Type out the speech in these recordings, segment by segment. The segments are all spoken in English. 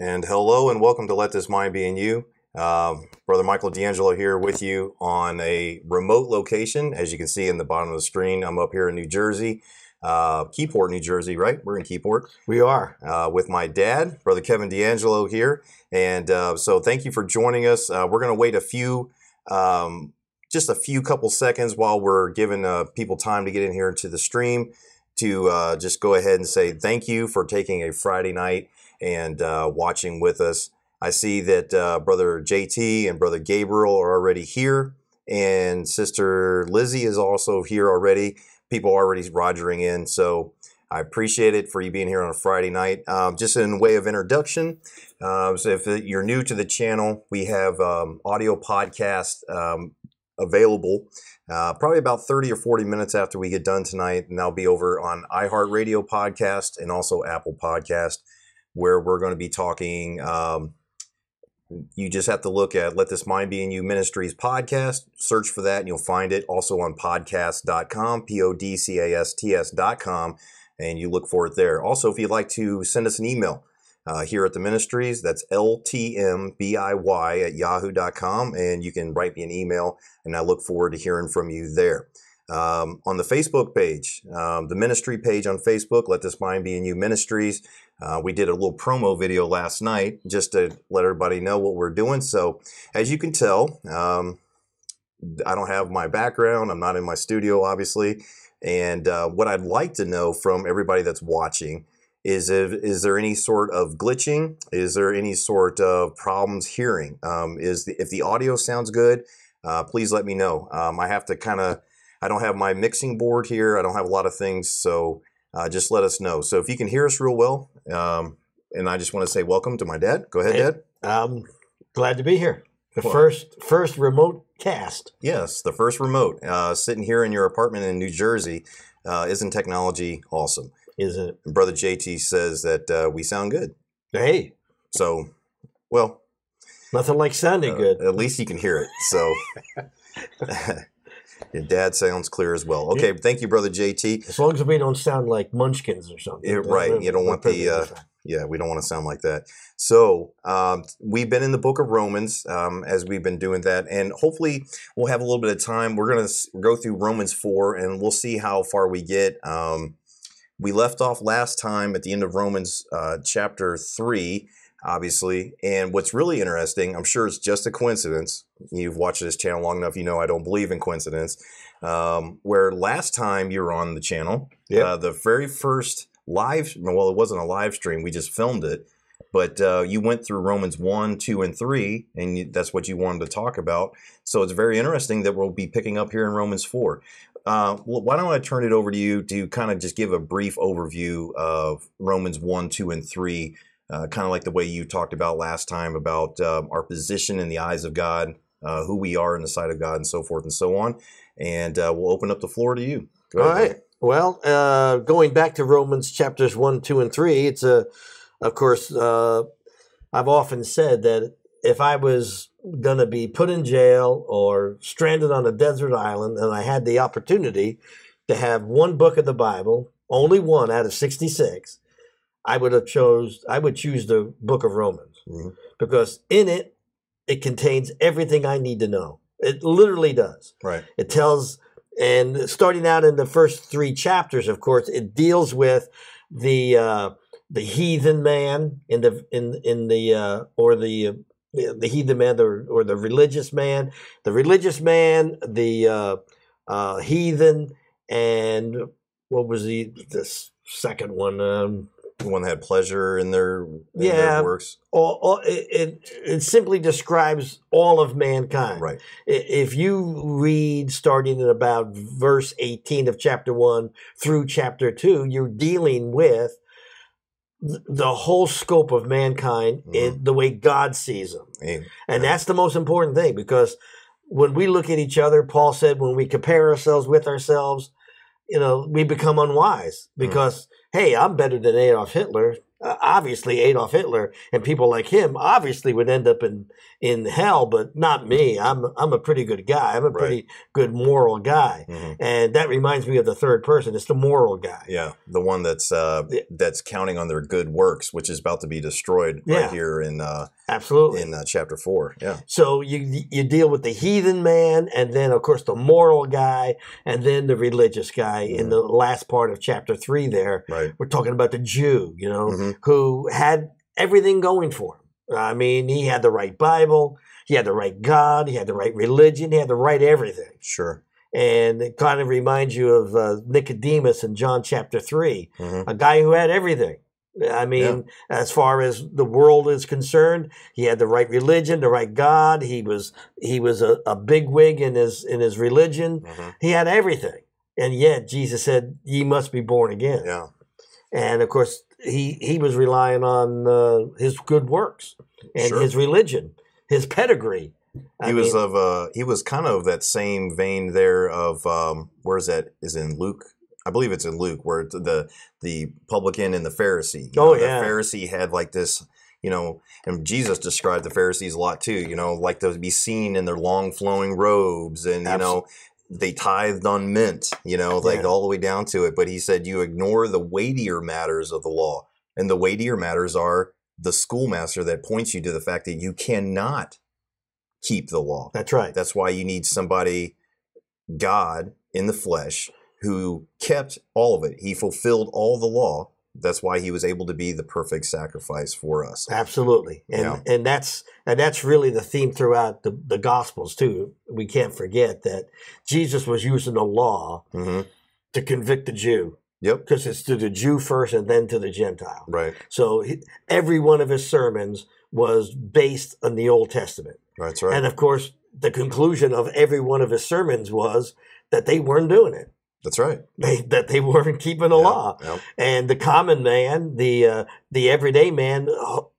And hello and welcome to Let This Mind Be In You. Brother Michael D'Angelo here with you on a remote location. As you can see in the bottom of the screen, I'm up here in New Jersey, Keyport, New Jersey, right? We're in Keyport. We are. With my dad, Brother Kevin D'Angelo here. And so thank you for joining us. We're going to wait a few, just a few couple seconds while we're giving people time to get in here into the stream to just go ahead and say thank you for taking a Friday night and watching with us. I see that Brother JT and Brother Gabriel are already here, and Sister Lizzie is also here already. People are already rogering in, so I appreciate it for you being here on a Friday night. Just in way of introduction, so if you're new to the channel, we have audio podcast available probably about 30 or 40 minutes after we get done tonight, and that'll be over on iHeartRadio podcast and also Apple Podcast, where we're going to be talking. You just have to look at Let This Mind Be In You Ministries podcast, search for that, and you'll find it also on podcast.com, podcasts.com, and you look for it there. Also, if you'd like to send us an email here at the ministries, that's ltmbiy@yahoo.com, and you can write me an email, and I look forward to hearing from you there. On the Facebook page, the ministry page on Facebook, Let This Mind Be In You Ministries. We did a little promo video last night just to let everybody know what we're doing. So as you can tell, I don't have my background. I'm not in my studio, obviously. And what I'd like to know from everybody that's watching is there any sort of glitching? Is there any sort of problems hearing? If the audio sounds good, please let me know. I have to kind of... I don't have my mixing board here. I don't have a lot of things, so just let us know. So if you can hear us real well, and I just want to say welcome to my dad. Go ahead, Dad. Glad to be here. The first remote cast. Yes, the first remote. Sitting here in your apartment in New Jersey. Isn't technology awesome? Isn't it? Brother JT says that we sound good. Hey. So, well. Nothing like sounding good. At least you can hear it, so. Your dad sounds clear as well. Okay, thank you, Brother JT. As long as we don't sound like munchkins or something. Right, you don't want the, we don't want to sound like that. So we've been in the book of Romans as we've been doing that, and hopefully we'll have a little bit of time. We're going to go through Romans 4, and we'll see how far we get. We left off last time at the end of Romans chapter 3, obviously, and what's really interesting, I'm sure it's just a coincidence, you've watched this channel long enough, you know I don't believe in coincidence, where last time you were on the channel, the very first live, well, it wasn't a live stream, we just filmed it, but you went through Romans 1, 2, and 3, and that's what you wanted to talk about, so it's very interesting that we'll be picking up here in Romans 4. Why don't I turn it over to you to kind of just give a brief overview of Romans 1, 2, and 3, kind of like the way you talked about last time about our position in the eyes of God, who we are in the sight of God, and so forth and so on. And we'll open up the floor to you. Go ahead. All right. Well, going back to Romans chapters 1, 2, and 3, it's of course, I've often said that if I was going to be put in jail or stranded on a desert island and I had the opportunity to have one book of the Bible, only one out of 66, I would choose the book of Romans, mm-hmm. because in it, it contains everything I need to know. It literally does. Right. It tells, and starting out in the first three chapters, of course, it deals with the heathen man the heathen man or the religious man, the heathen, and what was the second one? One that had pleasure in their works. It simply describes all of mankind. Right. If you read starting at about verse 18 of chapter 1 through chapter 2, you're dealing with the whole scope of mankind, mm-hmm. in the way God sees them. Amen. And that's the most important thing, because when we look at each other, Paul said, when we compare ourselves with ourselves, we become unwise because... Mm-hmm. Hey, I'm better than Adolf Hitler. obviously Adolf Hitler and people like him obviously would end up in hell, but not me. I'm a pretty good guy. I'm a pretty good moral guy. Mm-hmm. And that reminds me of the third person. It's the moral guy. Yeah, the one that's counting on their good works, which is about to be destroyed right here in absolutely in chapter 4. Yeah. So you deal with the heathen man, and then of course the moral guy, and then the religious guy in the last part of chapter 3 there. Right. We're talking about the Jew, you know, who had everything going for him. I mean, he had the right Bible, he had the right God, he had the right religion, he had the right everything. Sure. And it kind of reminds you of Nicodemus in John chapter 3, a guy who had everything. I mean, as far as the world is concerned, he had the right religion, the right God. He was a bigwig in his religion. He had everything, and yet Jesus said, "Ye must be born again." Yeah. And of course, he was relying on his good works and his religion, his pedigree. He was kind of that same vein there of where is that? Is in Luke. I believe it's in Luke, where the publican and the Pharisee. The Pharisee had like this, you know, and Jesus described the Pharisees a lot too, you know, like they'll be seen in their long flowing robes and, you know, they tithed on mint, you know, like all the way down to it. But he said, you ignore the weightier matters of the law. And the weightier matters are the schoolmaster that points you to the fact that you cannot keep the law. That's right. That's why you need somebody, God in the flesh, who kept all of it. He fulfilled all the law. That's why he was able to be the perfect sacrifice for us. Absolutely. And that's really the theme throughout the Gospels too. We can't forget that Jesus was using the law to convict the Jew. Yep. Because it's to the Jew first and then to the Gentile. Right. So every one of his sermons was based on the Old Testament. That's right. And of course, the conclusion of every one of his sermons was that they weren't doing it. That's right. They weren't keeping the law, and the common man, the everyday man, you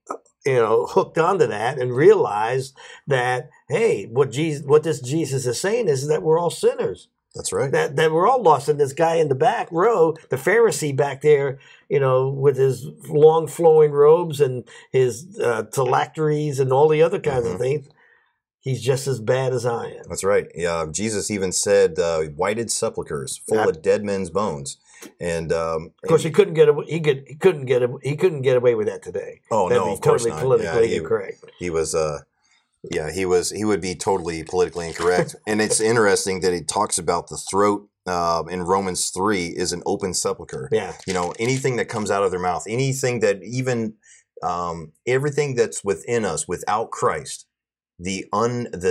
know, hooked onto that and realized that hey, what this Jesus is saying is that we're all sinners. That's right. That we're all lost, and this guy in the back row, the Pharisee back there, you know, with his long flowing robes and his phylacteries and all the other kinds of things. He's just as bad as I am. That's right. Yeah, Jesus even said, "Whited sepulchres, full of dead men's bones." And of course, he couldn't get away with that today. Oh no, of course not. That'd be totally politically incorrect. He would be totally politically incorrect. And it's interesting that it talks about the throat in Romans 3 is an open sepulcher. Yeah, you know, anything that comes out of their mouth, anything that even everything that's within us without Christ. The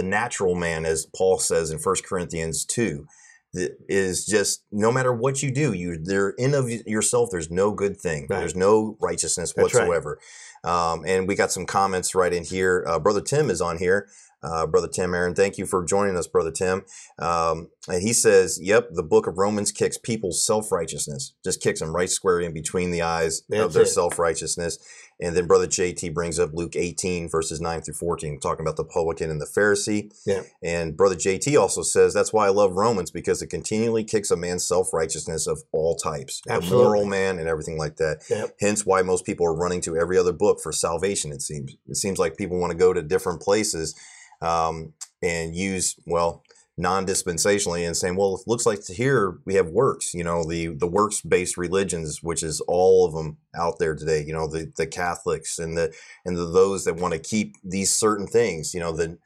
natural man, as Paul says in 1 Corinthians 2, is just no matter what you do, there in of yourself, there's no good thing. Right. There's no righteousness whatsoever. Right. And we got some comments right in here. Brother Tim is on here. Brother Tim Aaron, thank you for joining us, Brother Tim. And he says, yep, the book of Romans kicks people's self-righteousness, just kicks them right square in between the eyes of their self-righteousness. And then Brother JT brings up Luke 18, verses 9 through 14, talking about the publican and the Pharisee. Yeah. And Brother JT also says, that's why I love Romans, because it continually kicks a man's self-righteousness of all types, a moral man and everything like that. Yep. Hence why most people are running to every other book for salvation, it seems. It seems like people want to go to different places and use, well, non-dispensationally and saying, well, it looks like here we have works, you know, the works-based religions, which is all of them out there today, you know, the Catholics and the those that want to keep these certain things, you know, the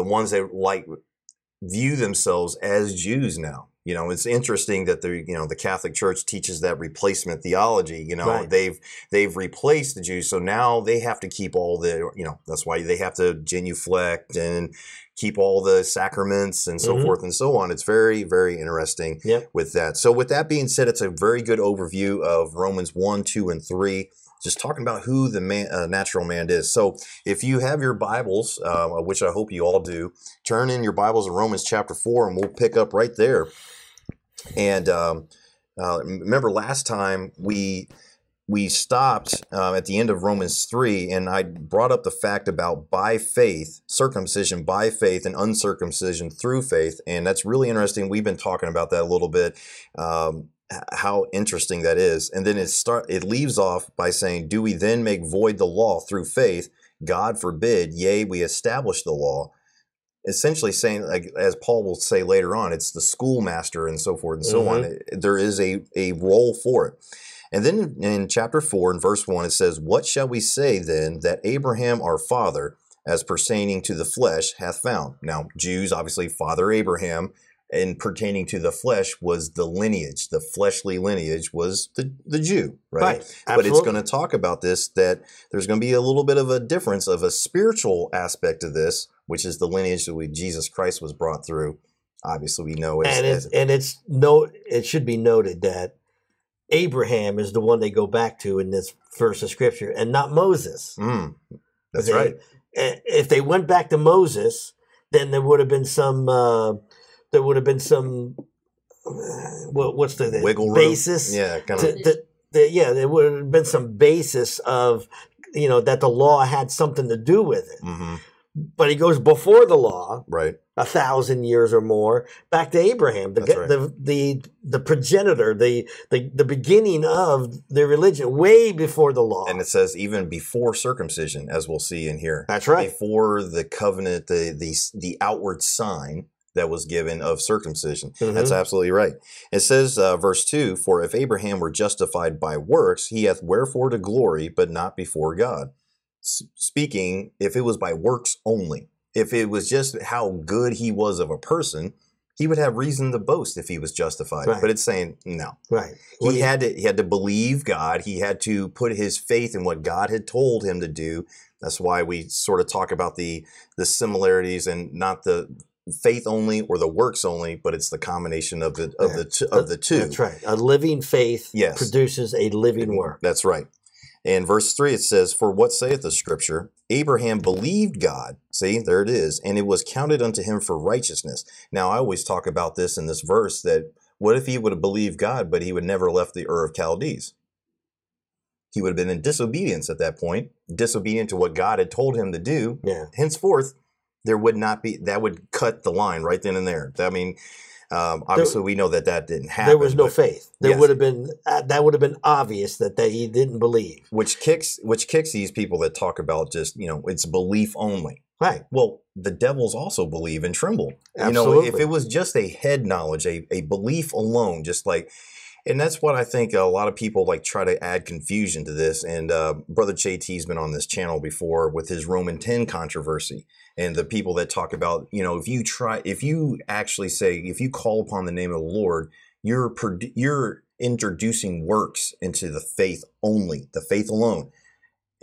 ones that like view themselves as Jews now. You know, it's interesting that the Catholic Church teaches that replacement theology. You know, they've replaced the Jews, so now they have to keep all the, you know, that's why they have to genuflect and keep all the sacraments and so forth and so on. It's very, very interesting with that. So with that being said, it's a very good overview of Romans 1, 2, and 3. Just talking about who the man, natural man is. So if you have your Bibles, which I hope you all do, turn in your Bibles to Romans chapter 4, and we'll pick up right there. And remember last time we stopped at the end of Romans 3, and I brought up the fact about by faith, circumcision by faith, and uncircumcision through faith. And that's really interesting. We've been talking about that a little bit. how interesting that is. And then it leaves off by saying, do we then make void the law through faith? God forbid, yea, we establish the law. Essentially saying, like, as Paul will say later on, it's the schoolmaster and so forth and so on. There is a role for it. And then in chapter 4 and verse 1, it says, what shall we say then that Abraham our father, as pertaining to the flesh, hath found? Now, Jews, obviously, Father Abraham, and pertaining to the flesh was the lineage. The fleshly lineage was the Jew, right? But it's going to talk about this, that there's going to be a little bit of a difference of a spiritual aspect of this, which is the lineage that Jesus Christ was brought through. Obviously, we know. It should be noted that Abraham is the one they go back to in this verse of Scripture, and not Moses. That's right. If they went back to Moses, then there would have been some. There would have been some. What's the wiggle basis? Room. Yeah, kind of. There would have been some basis of, that the law had something to do with it. Mm-hmm. But he goes before the law, right? 1,000 years or more back to Abraham, the progenitor, the beginning of the religion, way before the law. And it says even before circumcision, as we'll see in here. That's right. Before the covenant, the outward sign that was given of circumcision. Mm-hmm. That's absolutely right. It says, verse 2, for if Abraham were justified by works, he hath wherefore to glory, but not before God. Speaking, if it was by works only, if it was just how good he was of a person, he would have reason to boast if he was justified. Right. But it's saying no. Right. Well, he had to believe God. He had to put his faith in what God had told him to do. That's why we sort of talk about the similarities and not the faith only or the works only, but it's the combination of the two. That's right. A living faith produces a living work. That's right. In verse 3, it says, for what saith the Scripture? Abraham believed God. See, there it is. And it was counted unto him for righteousness. Now, I always talk about this in this verse, that what if he would have believed God, but he would never left the Ur of Chaldees? He would have been in disobedience at that point, disobedient to what God had told him to do. Yeah. Henceforth, there would not be, that would cut the line right then and there. I mean, obviously, we know that didn't happen. There was no faith. That would have been obvious that he didn't believe. Which kicks these people that talk about just it's belief only. Right. Well, the devils also believe and tremble. Absolutely. If it was just a head knowledge, a belief alone, just like, and that's what I think a lot of people like try to add confusion to this. And Brother JT's been on this channel before with his Roman 10 controversy. And the people that talk about, if you actually say, if you call upon the name of the Lord, you're introducing works into the faith only, the faith alone.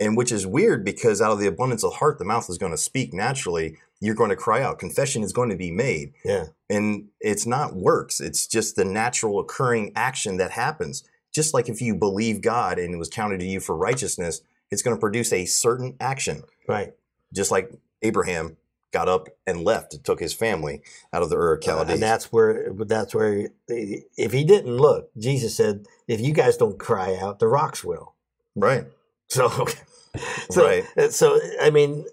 And which is weird, because out of the abundance of the heart, the mouth is going to speak naturally. You're going to cry out. Confession is going to be made. Yeah. And it's not works. It's just the natural occurring action that happens. Just like if you believe God and it was counted to you for righteousness, it's going to produce a certain action. Right. Just like Abraham got up and left and took his family out of the Ur of Chaldees. And that's where, if he didn't look, Jesus said, if you guys don't cry out, the rocks will. Right. So I mean,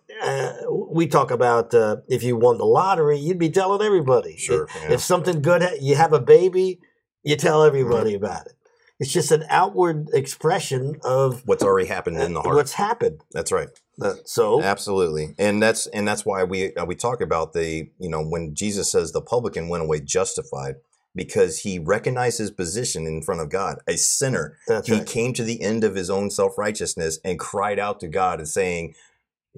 we talk about if you won the lottery, you'd be telling everybody. Sure. If something good, you have a baby, you tell everybody about it. It's just an outward expression of what's already happened in the heart. What's happened? That's right. So absolutely, and that's why we talk about the when Jesus says the publican went away justified, because he recognized his position in front of God, a sinner. He came to the end of his own self-righteousness and cried out to God and saying,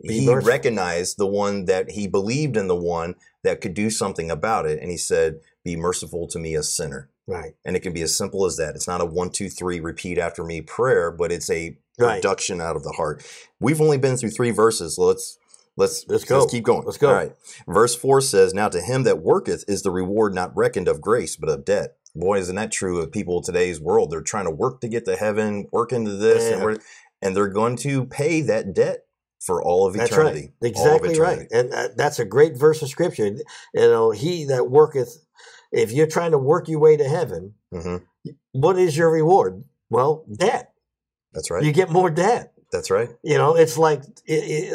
he recognized the one that he believed in, the one that could do something about it, and he said, "Be merciful to me, a sinner." Right. And it can be as simple as that. It's not a 1, 2, 3, repeat after me prayer, but it's a production out of the heart. We've only been through 3 verses. Let's keep going. Let's go. All right. Verse 4 says, now to him that worketh is the reward not reckoned of grace, but of debt. Boy, isn't that true of people in today's world? They're trying to work to get to heaven, work into this, and they're going to pay that debt for all of eternity. That's right. Exactly eternity. Right. And that's a great verse of Scripture. He that worketh. If you're trying to work your way to heaven, what is your reward? Well, debt. That's right. You get more debt. That's right. You know, it's like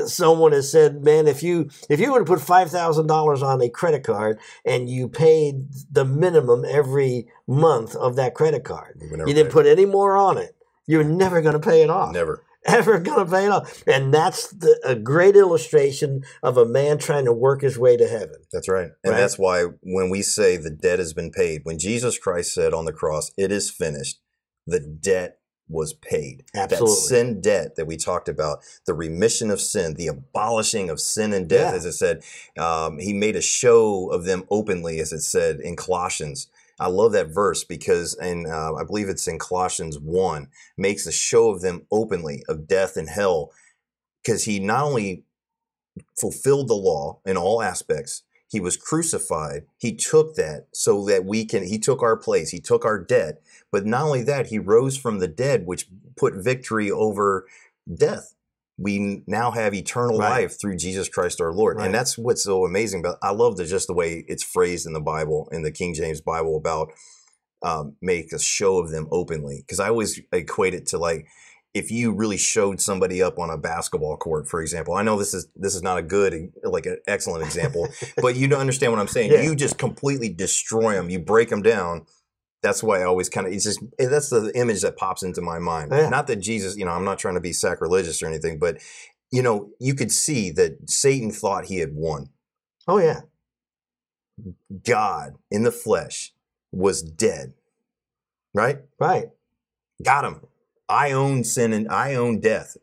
someone has said, man, if you were to put $5,000 on a credit card and you paid the minimum every month of that credit card, you didn't put any more on it, you're never going to pay it off. Never. Ever going to pay it off. And that's a great illustration of a man trying to work his way to heaven. That's right. And that's why when we say the debt has been paid, when Jesus Christ said on the cross, it is finished, the debt was paid. Absolutely. That sin debt that we talked about, the remission of sin, the abolishing of sin and death, as it said. He made a show of them openly, as it said in Colossians. I love that verse because, and I believe it's in Colossians 1, makes a show of them openly, of death and hell, because he not only fulfilled the law in all aspects, he was crucified. He took that so that he took our place. He took our debt. But not only that, he rose from the dead, which put victory over death. We now have eternal life through Jesus Christ our Lord. Right. And that's what's so amazing about. I love just the way it's phrased in the Bible, in the King James Bible, about make a show of them openly. Because I always equate it to like, if you really showed somebody up on a basketball court, for example. I know this is not a good, like an excellent example, but you don't understand what I'm saying. Yeah. You just completely destroy them. You break them down. That's why I always that's the image that pops into my mind. Yeah. Not that Jesus, I'm not trying to be sacrilegious or anything, but, you could see that Satan thought he had won. Oh, yeah. God in the flesh was dead. Right? Right. Got him. I own sin and I own death.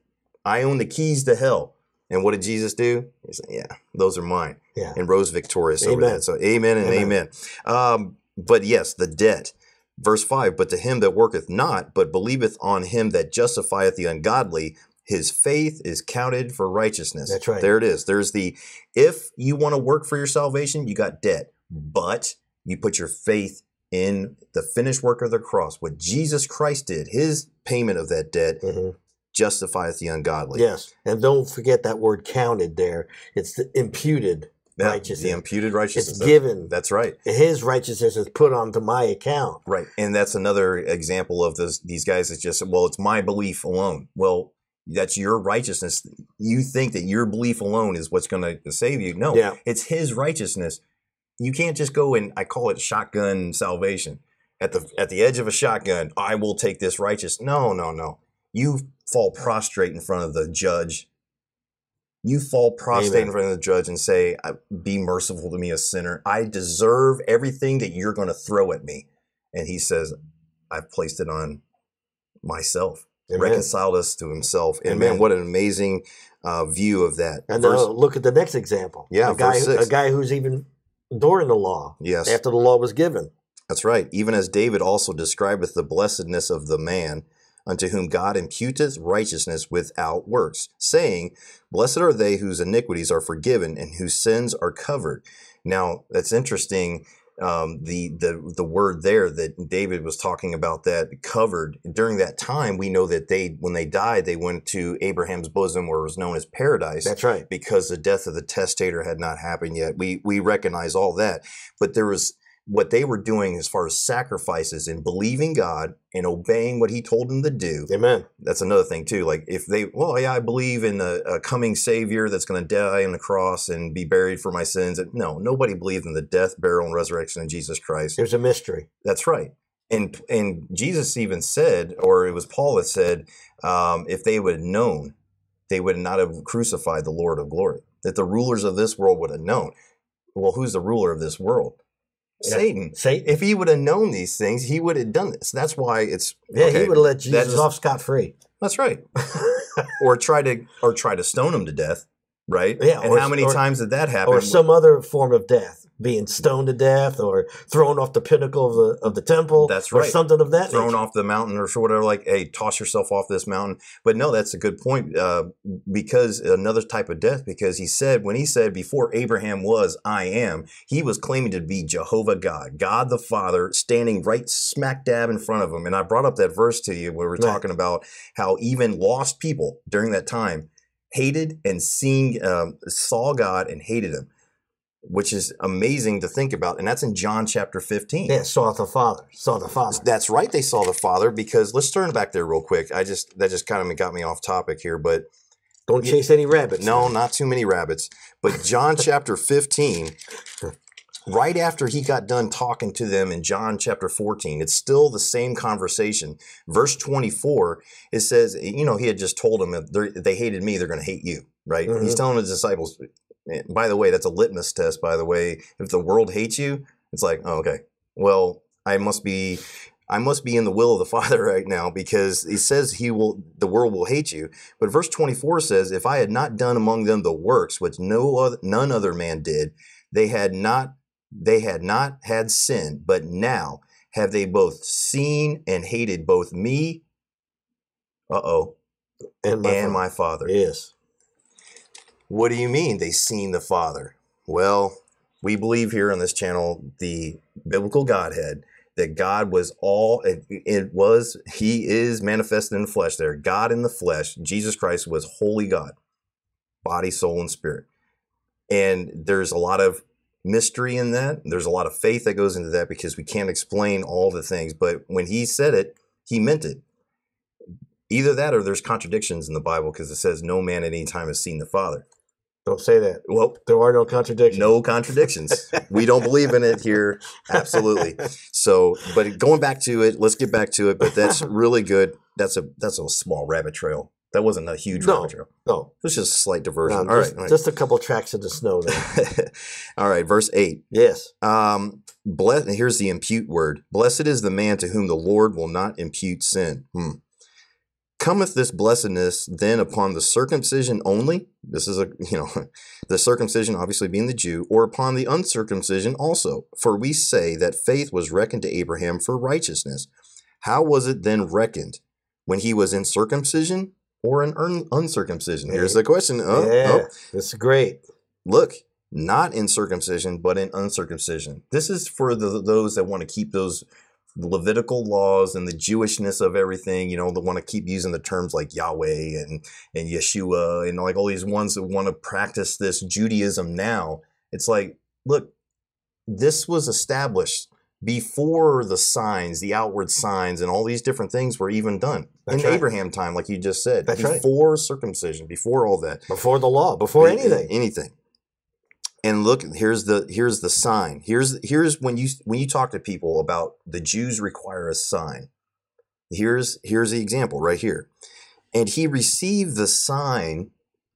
I own the keys to hell. And what did Jesus do? He said, yeah, those are mine. Yeah. And rose victorious over that. So amen and amen. But yes, the debt. Verse 5, but to him that worketh not, but believeth on him that justifieth the ungodly, his faith is counted for righteousness. That's right. There it is. There's if you want to work for your salvation, you got debt. But you put your faith in the finished work of the cross. What Jesus Christ did, his payment of that debt, justifieth the ungodly. Yes. And don't forget that word counted there. It's the imputed righteousness. The imputed righteousness. It's given. That's right. His righteousness is put onto my account. Right. And that's another example of these guys that just, well, it's my belief alone. Well, that's your righteousness. You think that your belief alone is what's going to save you. No, it's his righteousness. You can't just go and, I call it shotgun salvation. At the edge of a shotgun, I will take this righteous. No. You fall prostrate in front of the judge. You fall prostrate in front of the judge and say, be merciful to me, a sinner. I deserve everything that you're going to throw at me. And he says, I've placed it on myself. Amen. Reconciled us to himself. Amen. Amen. What an amazing view of that. And now look at the next example. Yeah, a guy who's even during the law, after the law was given. That's right. Even as David also describeth the blessedness of the man, unto whom God imputeth righteousness without works, saying, blessed are they whose iniquities are forgiven and whose sins are covered. Now, that's interesting, the word there that David was talking about, that covered. During that time, we know that when they died, they went to Abraham's bosom, where it was known as paradise. That's right. Because the death of the testator had not happened yet. We recognize all that. But there was... what they were doing as far as sacrifices and believing God and obeying what he told them to do. Amen. That's another thing too. Like if they, I believe in a coming savior that's going to die on the cross and be buried for my sins. No, nobody believed in the death, burial, and resurrection of Jesus Christ. There's a mystery. That's right. And Jesus even said, or it was Paul that said, if they would have known, they would not have crucified the Lord of glory, that the rulers of this world would have known. Well, who's the ruler of this world? Satan. If he would have known these things, he would have done this. That's why it's he would have let Jesus off scot-free. That's right. or try to stone him to death, right? Yeah. And how many times did that happen? Or some other form of death, being stoned to death, or thrown off the pinnacle of the temple. That's right. Or something of that. Thrown off the mountain, or whatever. Like, hey, toss yourself off this mountain. But no, that's a good point. Because another type of death. Because he said, when he said, "Before Abraham was, I am," he was claiming to be Jehovah God, God the Father, standing right smack dab in front of him. And I brought up that verse to you where we were talking about how even lost people during that time hated and saw God and hated him. which is amazing to think about. And that's in John chapter 15. They saw the Father. Saw the Father. That's right. They saw the Father, because let's turn back there real quick. That just kind of got me off topic here, but don't chase any rabbits. No, not too many rabbits. But John chapter 15, right after he got done talking to them in John chapter 14, it's still the same conversation. Verse 24, it says, you know, he had just told them that they hated me, they're going to hate you, right? Mm-hmm. He's telling his disciples, by the way, that's a litmus test, by the way. If the world hates you, it's like, oh, okay, well, I must be in the will of the Father right now, because it says the world will hate you. But verse 24 says, if I had not done among them the works which none other man did, they had not had sin, but now have they both seen and hated both me, and my Father. Yes. What do you mean they seen the Father? Well, we believe here on this channel, the biblical Godhead, that God was all, it was, he is manifested in the flesh there. God in the flesh, Jesus Christ was holy God, body, soul, and spirit. And there's a lot of mystery in that. There's a lot of faith that goes into that, because we can't explain all the things. But when he said it, he meant it. Either that or there's contradictions in the Bible, because it says no man at any time has seen the Father. Don't say that. Well, there are no contradictions. No contradictions. We don't believe in it here. Absolutely. So, but going back to it, let's get back to it. But that's really good. That's a small rabbit trail. That wasn't a huge rabbit trail. No. It was just a slight diversion. No, all right. Just a couple tracks in the snow there. All right. Verse 8. Yes. Here's the impute word. Blessed is the man to whom the Lord will not impute sin. Cometh this blessedness then upon the circumcision only? This is the circumcision obviously being the Jew, or upon the uncircumcision also. For we say that faith was reckoned to Abraham for righteousness. How was it then reckoned? When he was in circumcision or in uncircumcision? Here's the question. That's great. Look, not in circumcision, but in uncircumcision. This is for those that want to keep those Levitical laws and the Jewishness of everything, they want to keep using the terms like Yahweh and Yeshua and like all these ones that want to practice this Judaism now. It's like, look, this was established before the signs, the outward signs, and all these different things were even done. That's in Abraham time, like you just said. That's before circumcision, before all that. Before the law, before anything. Anything. And look, here's the sign. Here's when you talk to people about the Jews require a sign. Here's the example right here. And he received the sign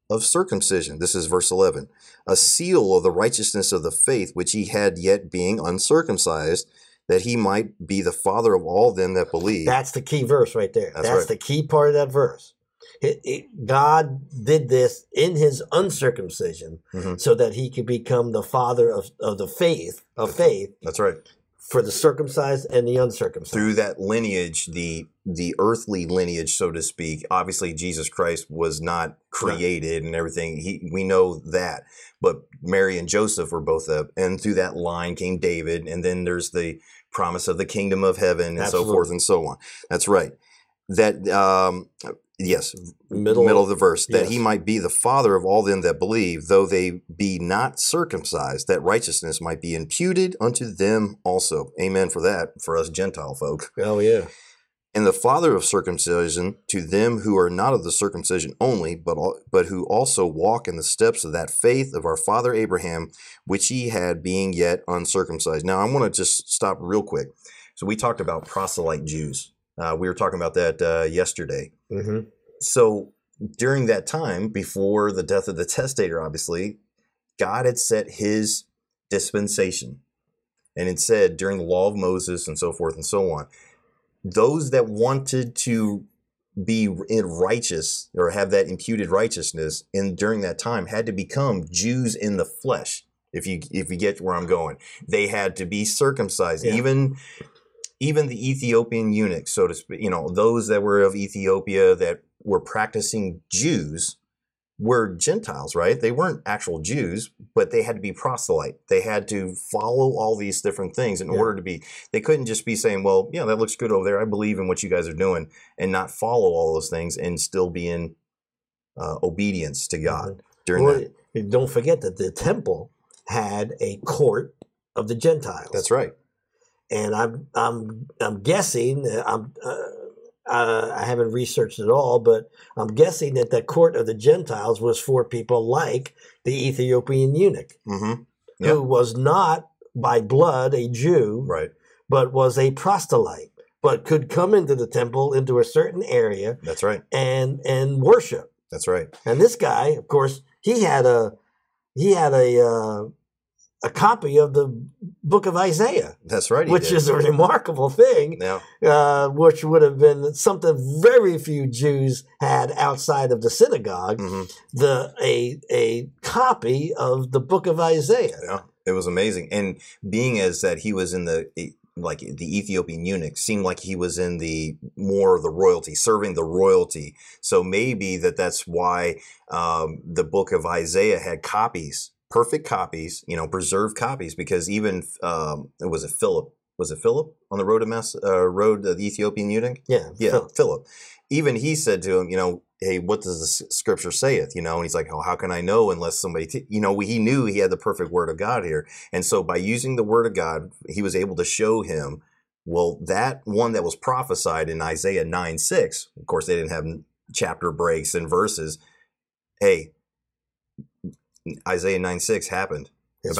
of circumcision. This is verse 11. A seal of the righteousness of the faith which he had yet being uncircumcised, that he might be the father of all them that believe. That's the key verse right there. That's right. The key part of that verse. God did this in his uncircumcision, mm-hmm. so that he could become the father of the faith, That's right. For the circumcised and the uncircumcised. Through that lineage, the earthly lineage, so to speak, obviously Jesus Christ was not created and everything. We know that. But Mary and Joseph were both up. And through that line came David. And then there's the promise of the kingdom of heaven and so forth and so on. That's right. That... Yes, middle of the verse, that he might be the father of all them that believe, though they be not circumcised, that righteousness might be imputed unto them also. Amen for that, for us Gentile folk. Oh, yeah. And the father of circumcision to them who are not of the circumcision only, but who also walk in the steps of that faith of our father Abraham, which he had being yet uncircumcised. Now, I want to just stop real quick. So we talked about proselyte Jews. We were talking about that yesterday. Mm-hmm. So during that time, before the death of the testator, obviously, God had set his dispensation. And it said during the law of Moses and so forth and so on, those that wanted to be righteous or have that imputed righteousness during that time had to become Jews in the flesh, if you get where I'm going. They had to be circumcised, Even the Ethiopian eunuch, so to speak, those that were of Ethiopia that were practicing Jews were Gentiles, right? They weren't actual Jews, but they had to be proselyte. They had to follow all these different things in order to be. They couldn't just be saying, well, that looks good over there. I believe in what you guys are doing, and not follow all those things and still be in obedience to God during that. Don't forget that the temple had a court of the Gentiles. That's right. And I'm guessing I haven't researched it all, but I'm guessing that the court of the Gentiles was for people like the Ethiopian eunuch, mm-hmm. yeah. who was not by blood a Jew, right. but was a proselyte, but could come into the temple into a certain area. That's right. And worship. That's right. And this guy, of course, he had a copy of the book of Isaiah. That's right. Which is a remarkable thing, yeah. Which would have been something very few Jews had outside of the synagogue, mm-hmm. a copy of the book of Isaiah. Yeah, it was amazing. And being as that he was in the Ethiopian eunuch seemed like he was in the more of the royalty, serving the royalty. So maybe that's why the book of Isaiah had copies. Perfect copies, preserved copies, because even was it Philip on the road to the Ethiopian eunuch? Yeah, Philip. Even he said to him, hey, what does the scripture sayeth? And he's like, oh, how can I know unless somebody? He knew he had the perfect word of God here, and so by using the word of God, he was able to show him. Well, that one that was prophesied in Isaiah 9:6. Of course, they didn't have chapter breaks and verses. Hey. Isaiah 9:6 happened. It's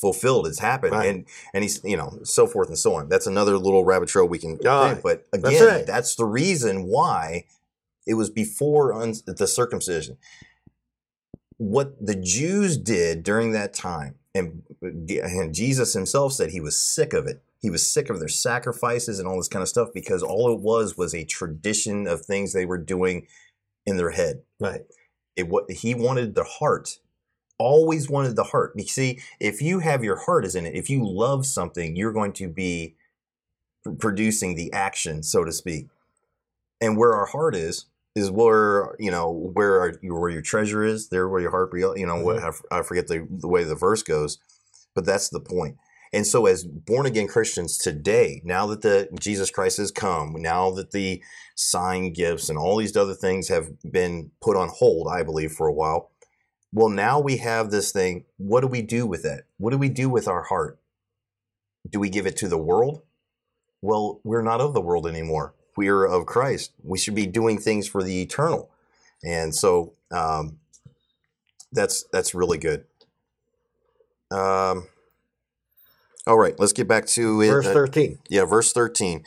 fulfilled. It's happened, right. and he's so forth and so on. That's another little rabbit trail we can. Right. But again, that's the reason why it was before the circumcision. What the Jews did during that time, and Jesus himself said he was sick of it. He was sick of their sacrifices and all this kind of stuff because all it was a tradition of things they were doing in their head. Right. He wanted the heart. Always wanted the heart. You see, if you have your heart is in it, if you love something, you're going to be producing the action, so to speak. And where our heart is where where your treasure is. There, where your heart, mm-hmm. I forget the way the verse goes, but that's the point. And so, as born again Christians today, now that the Jesus Christ has come, now that the sign gifts and all these other things have been put on hold, I believe, for a while. Well, now we have this thing. What do we do with that? What do we do with our heart? Do we give it to the world? Well, we're not of the world anymore. We are of Christ. We should be doing things for the eternal. And so that's really good. All right, let's get back to it. Verse 13. Verse 13.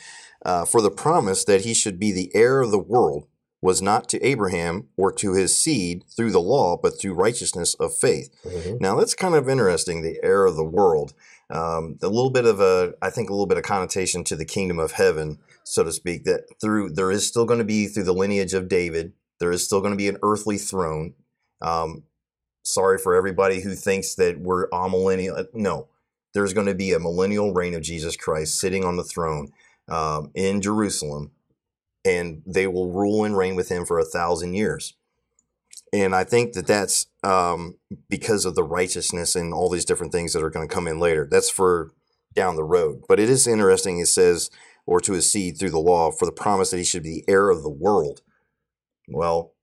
For the promise that he should be the heir of the world was not to Abraham or to his seed through the law, but through righteousness of faith. Mm-hmm. Now, that's kind of interesting, the heir of the world. A little bit of connotation to the kingdom of heaven, so to speak, that there is still going to be through the lineage of David, there is still going to be an earthly throne. Sorry for everybody who thinks that we're amillennial. No. There's going to be a millennial reign of Jesus Christ sitting on the throne in Jerusalem, and they will rule and reign with him for 1,000 years. And I think that's because of the righteousness and all these different things that are going to come in later. That's for down the road. But it is interesting, it says, or to his seed through the law, for the promise that he should be the heir of the world. Well,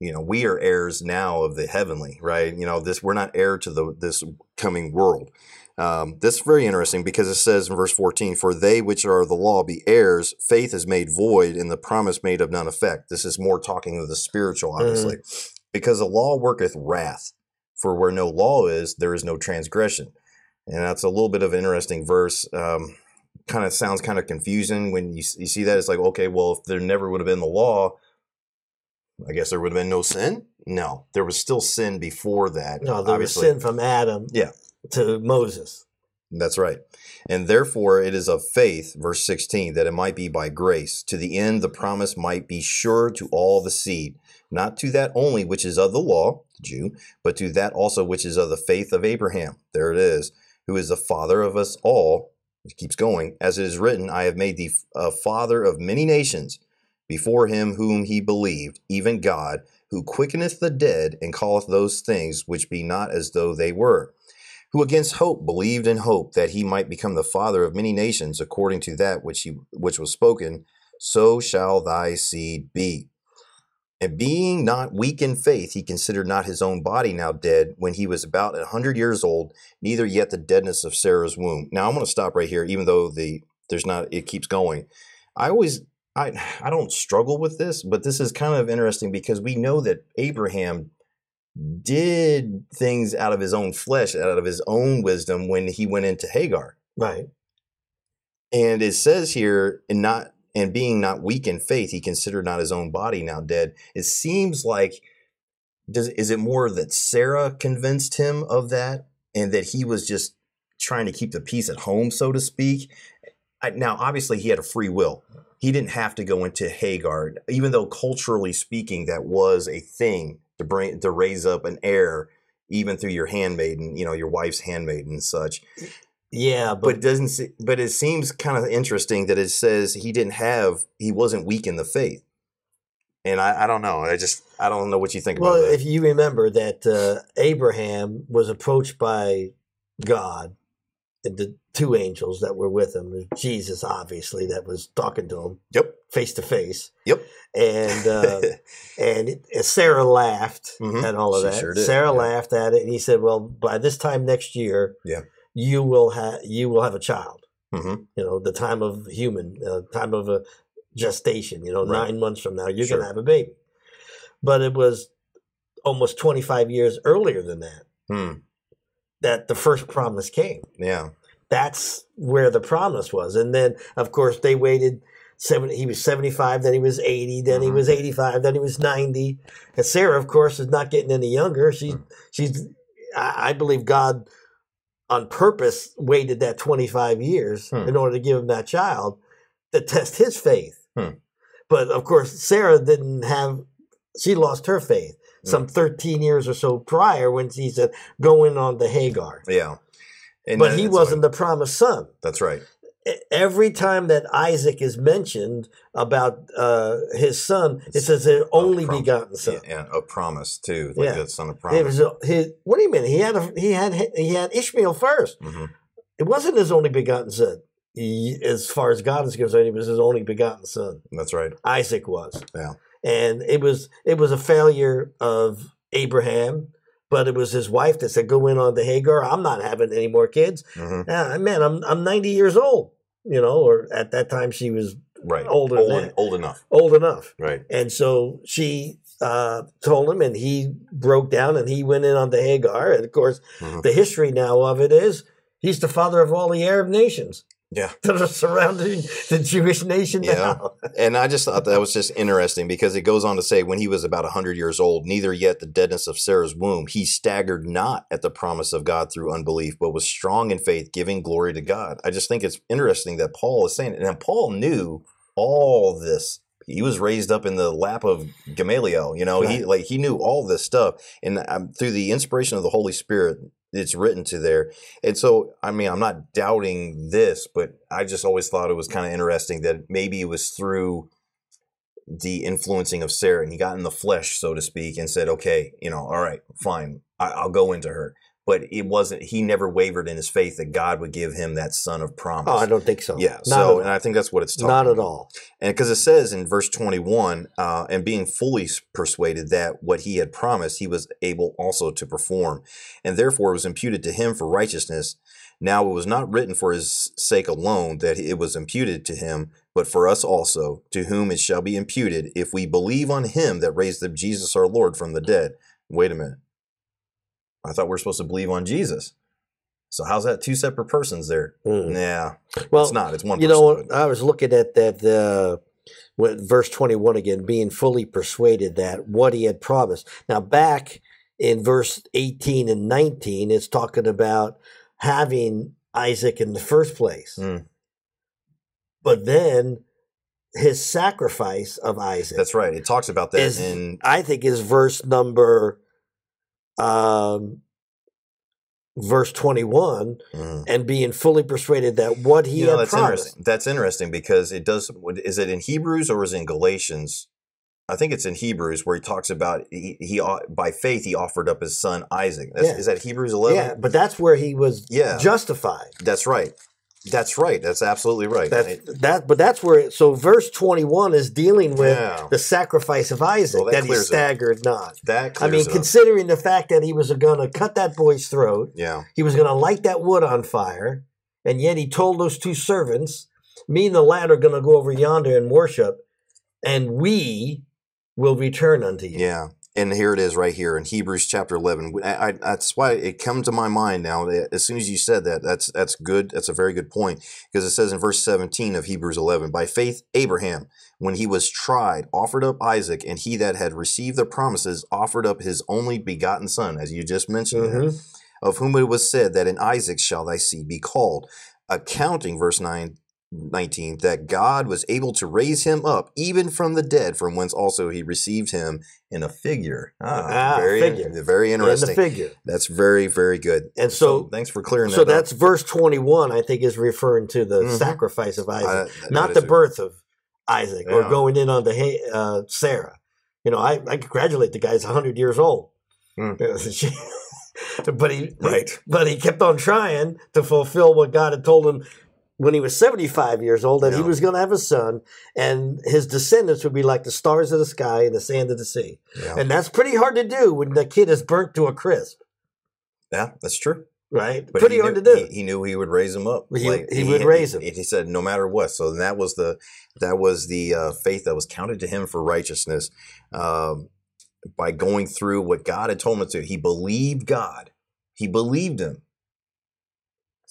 we are heirs now of the heavenly, right? We're not heir to this coming world. That's very interesting because it says in verse 14, for they which are of the law be heirs, faith is made void, and the promise made of none effect. This is more talking of the spiritual, obviously. Mm-hmm. Because the law worketh wrath, for where no law is, there is no transgression. And that's a little bit of an interesting verse. Kind of sounds kind of confusing when you see that. It's like, okay, well, if there never would have been the law, I guess there would have been no sin? No, there was still sin before that. No, there obviously was sin from Adam. Yeah. To Moses. That's right. And therefore it is of faith, verse 16, that it might be by grace, to the end the promise might be sure to all the seed, not to that only which is of the law, the Jew, but to that also which is of the faith of Abraham. There it is, who is the father of us all. It keeps going. As it is written, I have made thee a father of many nations, before him whom he believed, even God, who quickeneth the dead and calleth those things which be not as though they were. Who against hope believed in hope that he might become the father of many nations, according to that which was spoken, so shall thy seed be. And being not weak in faith, he considered not his own body now dead when he was about 100 years old, neither yet the deadness of Sarah's womb. Now I'm going to stop right here, even though it keeps going. I don't struggle with this, but this is kind of interesting because we know that Abraham did things out of his own flesh, out of his own wisdom when he went into Hagar. Right. And it says here, and being not weak in faith, he considered not his own body now dead. It seems like, is it more that Sarah convinced him of that and that he was just trying to keep the peace at home, so to speak? Now, obviously, he had a free will. He didn't have to go into Hagar, even though culturally speaking, that was a thing to raise up an heir, even through your handmaiden, your wife's handmaiden and such. Yeah, but it seems kind of interesting that it says he wasn't weak in the faith, and I don't know. I don't know what you think about that. Well, if you remember that Abraham was approached by God, the two angels that were with him, Jesus obviously that was talking to him, yep, face to face, yep, and Sarah laughed at all of that. Sure did. Sarah laughed at it, and he said, "Well, by this time next year, yeah, you will have a child, the time of a gestation, right. 9 months from now, you're going to have a baby." But it was almost 25 years earlier than that, that the first promise came. Yeah. That's where the promise was. And then, of course, they waited. He was 75, then he was 80, then he was 85, then he was 90. And Sarah, of course, is not getting any younger. She's. I believe God on purpose waited that 25 years in order to give him that child to test his faith. But of course, Sarah she lost her faith some 13 years or so prior when she said, go in on the Hagar. Yeah. And but he wasn't the promised son. That's right. Every time that Isaac is mentioned about his son, it says his only begotten son. Yeah, a promise too. Like the son of promise. It was what do you mean? He had Ishmael first. It wasn't his only begotten son. As far as God is concerned, he was his only begotten son. That's right. Isaac was. Yeah. And it was a failure of Abraham. But it was his wife that said, go in on the Hagar. I'm not having any more kids. Man, I'm 90 years old, or at that time she was older than that. Old enough. Right. And so she told him, and he broke down, and he went in on the Hagar. And, of course, the history now of it is he's the father of all the Arab nations. Yeah. That are surrounding the Jewish nation now. And I just thought that was just interesting because it goes on to say, when he was about 100 years old, neither yet the deadness of Sarah's womb, he staggered not at the promise of God through unbelief, but was strong in faith, giving glory to God. I just think it's interesting that Paul is saying it. And Paul knew all this. He was raised up in the lap of Gamaliel. He knew all this stuff. And through the inspiration of the Holy Spirit, it's written to there. And so, I'm not doubting this, but I just always thought it was kind of interesting that maybe it was through the influencing of Sarah and he got in the flesh, so to speak, and said, okay, all right, fine, I'll go into her. But it wasn't, he never wavered in his faith that God would give him that son of promise. Oh, I don't think so. Yeah. And I think that's what it's talking about. Not at all. And because it says in verse 21, and being fully persuaded that what he had promised, he was able also to perform. And therefore it was imputed to him for righteousness. Now it was not written for his sake alone that it was imputed to him, but for us also, to whom it shall be imputed, if we believe on him that raised up Jesus our Lord from the dead. Wait a minute. I thought we were supposed to believe on Jesus. So how's that two separate persons there? Yeah, well, it's not. It's one person. I was looking at that verse 21 again, being fully persuaded that what he had promised. Now back in verse 18 and 19, it's talking about having Isaac in the first place. But then his sacrifice of Isaac. That's right. It talks about that. I think is verse number... verse 21, and being fully persuaded that what he had promised. That's interesting because it does. Is it in Hebrews or is it in Galatians? I think it's in Hebrews where he talks about he by faith he offered up his son Isaac. Is that Hebrews 11? Yeah, but that's where he was justified. That's right. That's right. That's absolutely right. That's where it, so verse 21 is dealing with the sacrifice of Isaac, well, that he staggered not. That clears it up. Considering the fact that he was going to cut that boy's throat, he was going to light that wood on fire, and yet he told those two servants, me and the lad are going to go over yonder and worship, and we will return unto you. Yeah. And here it is right here in Hebrews chapter 11. That's why it comes to my mind now. As soon as you said that, that's good. That's a very good point, because it says in verse 17 of Hebrews 11, by faith Abraham, when he was tried, offered up Isaac, and he that had received the promises offered up his only begotten son, as you just mentioned, mm-hmm. of whom it was said that in Isaac shall thy seed be called, accounting, verse 19, that God was able to raise him up even from the dead, from whence also he received him in a figure. Very interesting. In the figure. That's very, very good. And so thanks for clearing that up. So that's verse 21, I think, is referring to the mm-hmm. sacrifice of Isaac, not the birth of Isaac or going in on the Sarah. You know, I congratulate the guy's 100 years old. Mm. But he kept on trying to fulfill what God had told him when he was 75 years old, that he was going to have a son, and his descendants would be like the stars of the sky and the sand of the sea. Yeah. And that's pretty hard to do when the kid is burnt to a crisp. Yeah, that's true. Right? But pretty hard to do. He knew he would raise him up. He would raise him. He said, no matter what. So that was the faith that was counted to him for righteousness. By going through what God had told him to, he believed God. He believed him.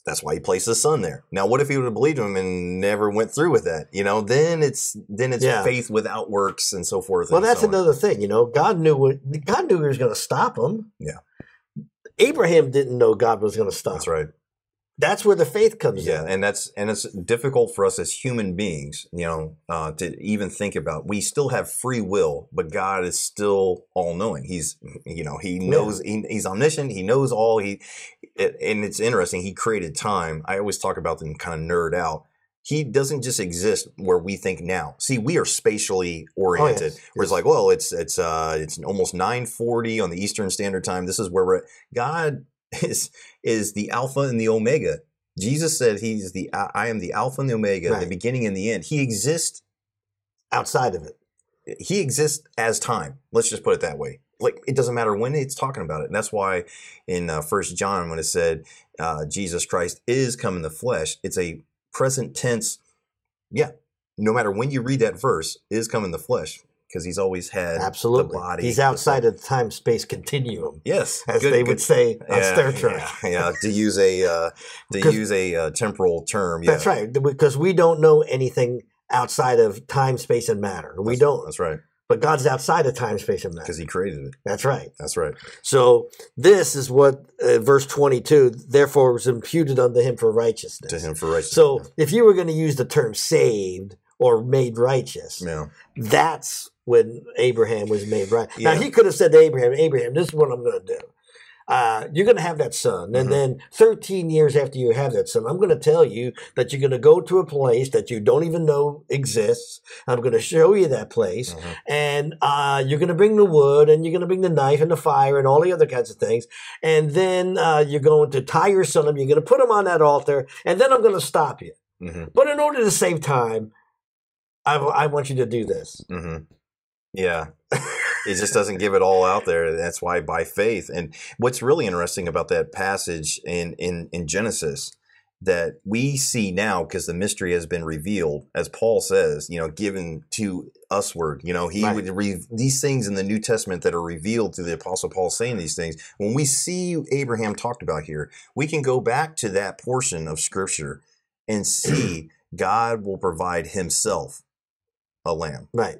That's why he placed his son there. Now, what if he would have believed him and never went through with that? You know, then it's faith without works and so forth. Well, that's another thing. You know, God knew he was going to stop him. Yeah. Abraham didn't know God was going to stop. That's right. That's where the faith comes in. Yeah, and it's difficult for us as human beings, you know, to even think about. We still have free will, but God is still all-knowing. He's, you know, he knows, he's omniscient, he knows all. And it's interesting, he created time. I always talk about them, kind of nerd out. He doesn't just exist where we think now. See, we are spatially oriented. Where it's like, well, it's almost 9:40 on the Eastern Standard Time. This is where we're at. God is the Alpha and the Omega. Jesus said I am the Alpha and the Omega, the beginning and the end. He exists outside of it. He exists as time. Let's just put it that way. Like, it doesn't matter when it's talking about it. And that's why in 1 John, when it said Jesus Christ is come in the flesh, it's a present tense. Yeah. No matter when you read that verse, is come in the flesh. Because he's always had the body. He's outside of the time-space continuum. Yes, as they would say on Star Trek. Yeah, to use a temporal term. Yeah. That's right, because we don't know anything outside of time, space, and matter. We don't. That's right. But God's outside of time, space, and matter. Because he created it. That's right. That's right. So this is what verse 22, therefore was imputed unto him for righteousness. So if you were going to use the term saved or made righteous, that's when Abraham was made right. Now, he could have said to Abraham, this is what I'm going to do. You're going to have that son. And then 13 years after you have that son, I'm going to tell you that you're going to go to a place that you don't even know exists. I'm going to show you that place. Mm-hmm. And you're going to bring the wood, and you're going to bring the knife and the fire and all the other kinds of things. And then you're going to tie your son up. You're going to put him on that altar. And then I'm going to stop you. Mm-hmm. But in order to save time, I want you to do this. Mm-hmm. Yeah. It just doesn't give it all out there. That's why by faith. And what's really interesting about that passage in Genesis that we see now, because the mystery has been revealed, as Paul says, you know, given to usward. You know, he would read these things in the New Testament that are revealed through the Apostle Paul saying these things. When we see Abraham talked about here, we can go back to that portion of Scripture and see God will provide himself a lamb. Right.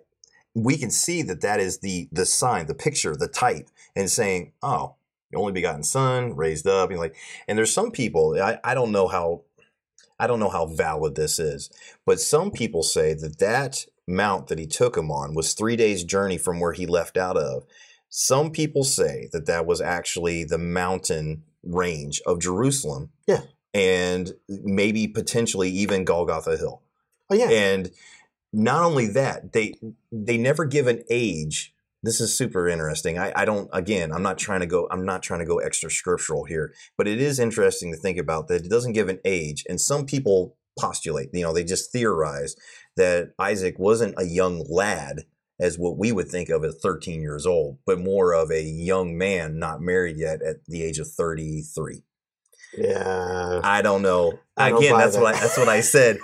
We can see that is the sign, the picture, the type, and saying, oh, the only begotten son, raised up. And like, and there's some people, I don't know how valid this is, but some people say that mount that he took him on was 3 days' journey from where he left out of. Some people say that was actually the mountain range of Jerusalem. Yeah. And maybe potentially even Golgotha Hill. Oh, yeah. And not only that, they never give an age This is super interesting. I'm not trying to go extra scriptural here, but it is interesting to think about that it doesn't give an age. And some people postulate, they just theorize that Isaac wasn't a young lad as what we would think of as 13 years old, but more of a young man not married yet at the age of 33. Yeah. I don't know. That's what I said.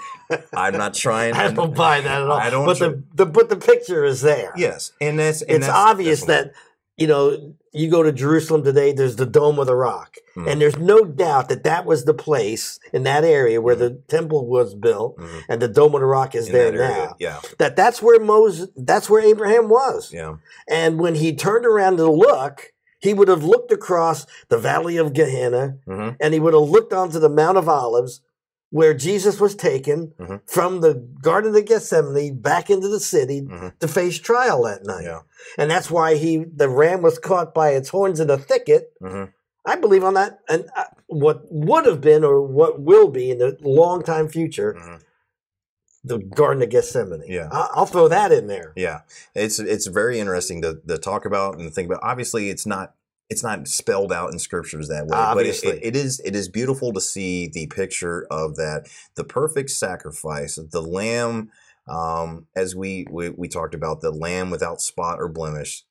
I'm not trying. I don't buy that at all. I don't. But the picture is there. Yes, and it's obvious that you go to Jerusalem today. There's the Dome of the Rock, and there's no doubt that was the place in that area where the temple was built, and the Dome of the Rock is there now. Yeah, that's where Moses. That's where Abraham was. Yeah, and when he turned around to look, he would have looked across the Valley of Gehenna, and he would have looked onto the Mount of Olives, where Jesus was taken from the Garden of Gethsemane back into the city to face trial that night. Yeah. And that's why the ram was caught by its horns in a thicket. I believe on that, and what would have been or what will be in the long time future, the Garden of Gethsemane. Yeah. I'll throw that in there. Yeah. It's very interesting to talk about and think about. Obviously, it's not spelled out in scriptures that way, obviously. But it is beautiful to see the picture of that, the perfect sacrifice, the lamb, as we talked about, the lamb without spot or blemish,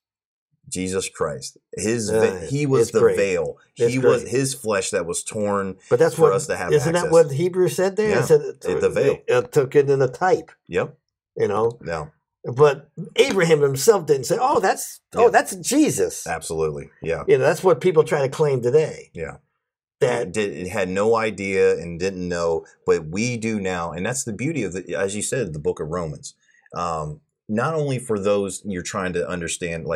Jesus Christ. He was the veil. He was his flesh that was torn for us to have access. Isn't that what Hebrews said there? Yeah. It said the veil. It took it in a type. Yep. Yeah. But Abraham himself didn't say, that's Jesus. Absolutely, yeah. That's what people try to claim today. Yeah. That it had no idea and didn't know, but we do now. And that's the beauty of, as you said, the book of Romans. Not only for those you're trying to understand,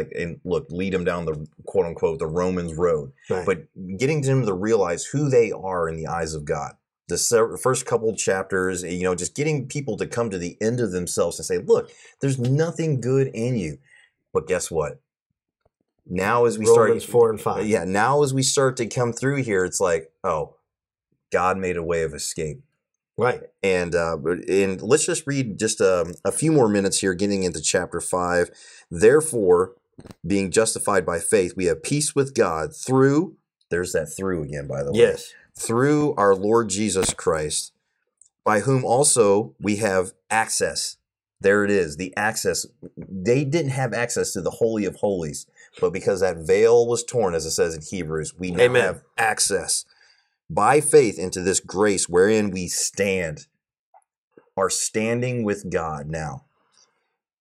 lead them down the quote-unquote the Romans road, right, but getting them to realize who they are in the eyes of God. The first couple chapters, just getting people to come to the end of themselves and say, look, there's nothing good in you. But guess what? Now as we Romans 4 and 5. Yeah, now as we start to come through here, it's like, oh, God made a way of escape. Right. And let's just read just a few more minutes here, getting into chapter 5. Therefore, being justified by faith, we have peace with God through, there's that through again, by the way. Yes. Through our Lord Jesus Christ, by whom also we have access. There it is, the access. They didn't have access to the Holy of Holies, but because that veil was torn, as it says in Hebrews, we now have access by faith into this grace wherein we stand, are standing with God now,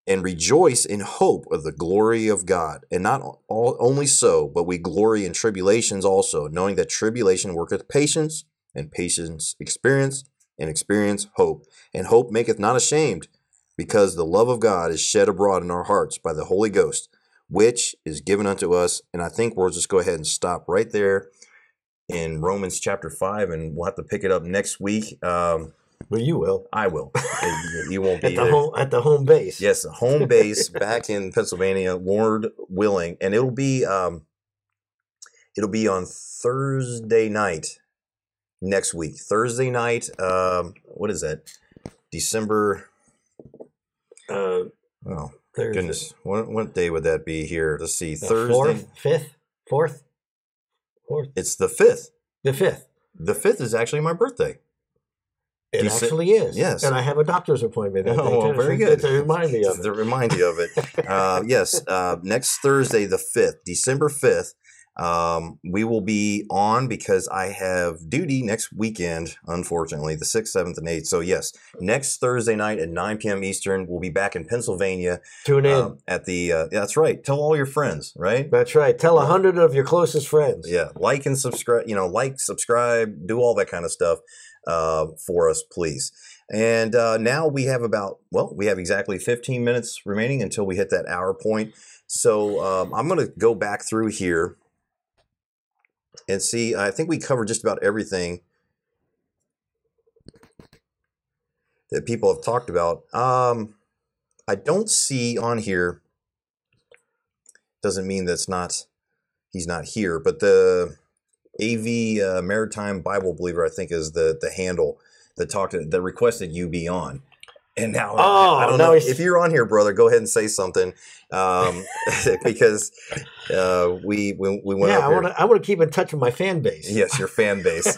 and rejoice in hope of the glory of God. And only so, but we glory in tribulations also, knowing that tribulation worketh patience, and patience experience, and experience hope. And hope maketh not ashamed, because the love of God is shed abroad in our hearts by the Holy Ghost, which is given unto us. And I think we'll just go ahead and stop right there in Romans chapter 5, and we'll have to pick it up next week. Well, you will. I will. You won't be at the home base. Yes, home base back in Pennsylvania, Lord willing, and it'll be on Thursday night next week. Thursday night. What is that? December. Thursday. Goodness! What day would that be here? Let's see. Thursday. Fourth. It's the 5th. The 5th is actually my birthday. It actually is. Yes. And I have a doctor's appointment. Very good. To remind me of it. Yes. Next Thursday, the 5th, December 5th, we will be on because I have duty next weekend, unfortunately, the 6th, 7th, and 8th. So, yes, next Thursday night at 9 p.m. Eastern, we'll be back in Pennsylvania. Tune in. That's right. Tell all your friends, right? That's right. Tell 100 of your closest friends. Yeah. Like and subscribe, subscribe, do all that kind of stuff for us, please. And now we have exactly 15 minutes remaining until we hit that hour point. So I'm going to go back through here and see. I think we covered just about everything that people have talked about. I don't see on here. Doesn't mean he's not here, but the AV Maritime Bible Believer, I think, is the handle that requested you be on. And now, I don't know if you're on here, brother, go ahead and say something, because we went. Yeah, I want to keep in touch with my fan base. Yes, your fan base.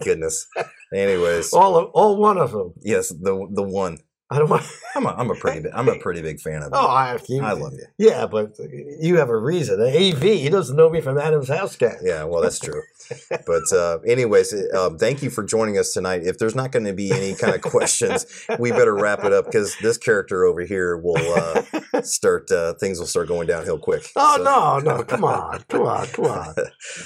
Goodness. Anyways, all one of them. Yes, the one. I don't want. I'm a pretty big fan of it. Oh, I love you. Yeah, but you have a reason. AV, he doesn't know me from Adam's house guy. Yeah, well, that's true. But anyways, thank you for joining us tonight. If there's not going to be any kind of questions, we better wrap it up because this character over here will start. Things will start going downhill quick. Oh so. No! Come on!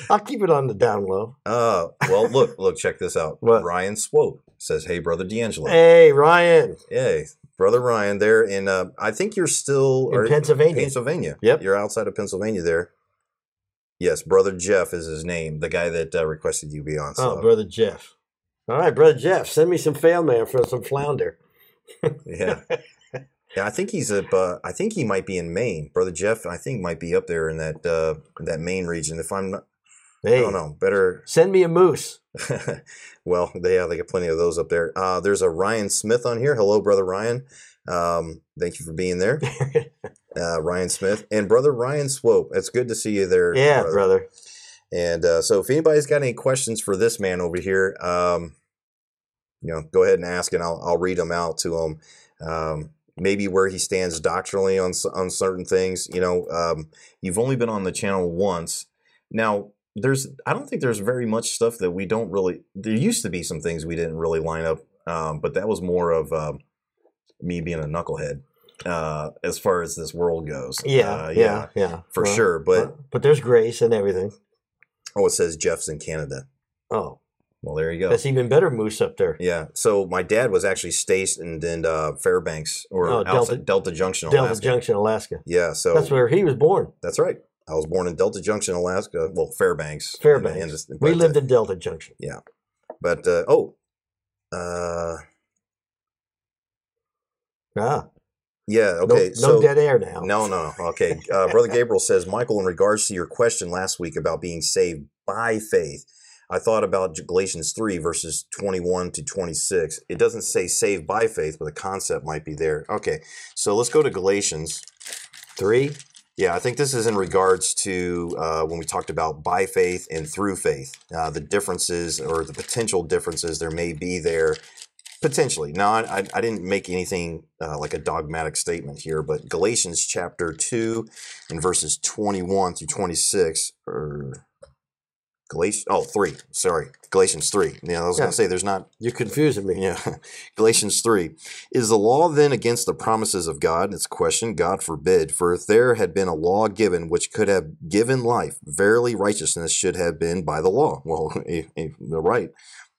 I'll keep it on the down low. Well, look, check this out. What? Ryan Swope says, "Hey, Brother D'Angelo." Hey, Ryan. Hey, Brother Ryan. There in I think you're still in Pennsylvania. Yep, you're outside of Pennsylvania there. Yes, Brother Jeff is his name, the guy that requested you be on. So. Oh, Brother Jeff. All right, Brother Jeff, send me some fail mail for some flounder. Yeah, I think he's up. I think he might be in Maine. Brother Jeff, I think might be up there in that Maine region. If I'm not, I don't know. Better send me a moose. Well, they got plenty of those up there. There's a Ryan Smith on here. Hello, Brother Ryan. Thank you for being there. Ryan Smith and Brother Ryan Swope. It's good to see you there. Yeah, brother. And so if anybody's got any questions for this man over here, go ahead and ask, and I'll read them out to him. Maybe where he stands doctrinally on certain things. You've only been on the channel once. Now, I don't think there's very much stuff that we don't really, there used to be some things we didn't really line up, but that was more of me being a knucklehead as far as this world goes. Yeah. Sure. But there's grace and everything. Oh, it says Jeff's in Canada. Oh. Well, there you go. That's even better moose up there. Yeah. So my dad was actually stationed in Fairbanks Delta Junction, Alaska. Delta Junction, Alaska. Yeah. So that's where he was born. That's right. I was born in Delta Junction, Alaska. Well, Fairbanks. We lived in Delta Junction. Yeah. But, Yeah, okay. No dead air now. No. Okay. Brother Gabriel says, Michael, in regards to your question last week about being saved by faith, I thought about Galatians 3, verses 21 to 26. It doesn't say saved by faith, but the concept might be there. Okay, so let's go to Galatians 3. Yeah, I think this is in regards to when we talked about by faith and through faith, the differences or the potential differences there may be there. Potentially. Now, I didn't make anything like a dogmatic statement here, but Galatians chapter 2 and verses 21 through 26 or... Galatians 3. Yeah, I was going to say there's not... You're confusing me. Yeah. Galatians 3. Is the law then against the promises of God? It's a question. God forbid. For if there had been a law given which could have given life, verily righteousness should have been by the law. Well, they're right.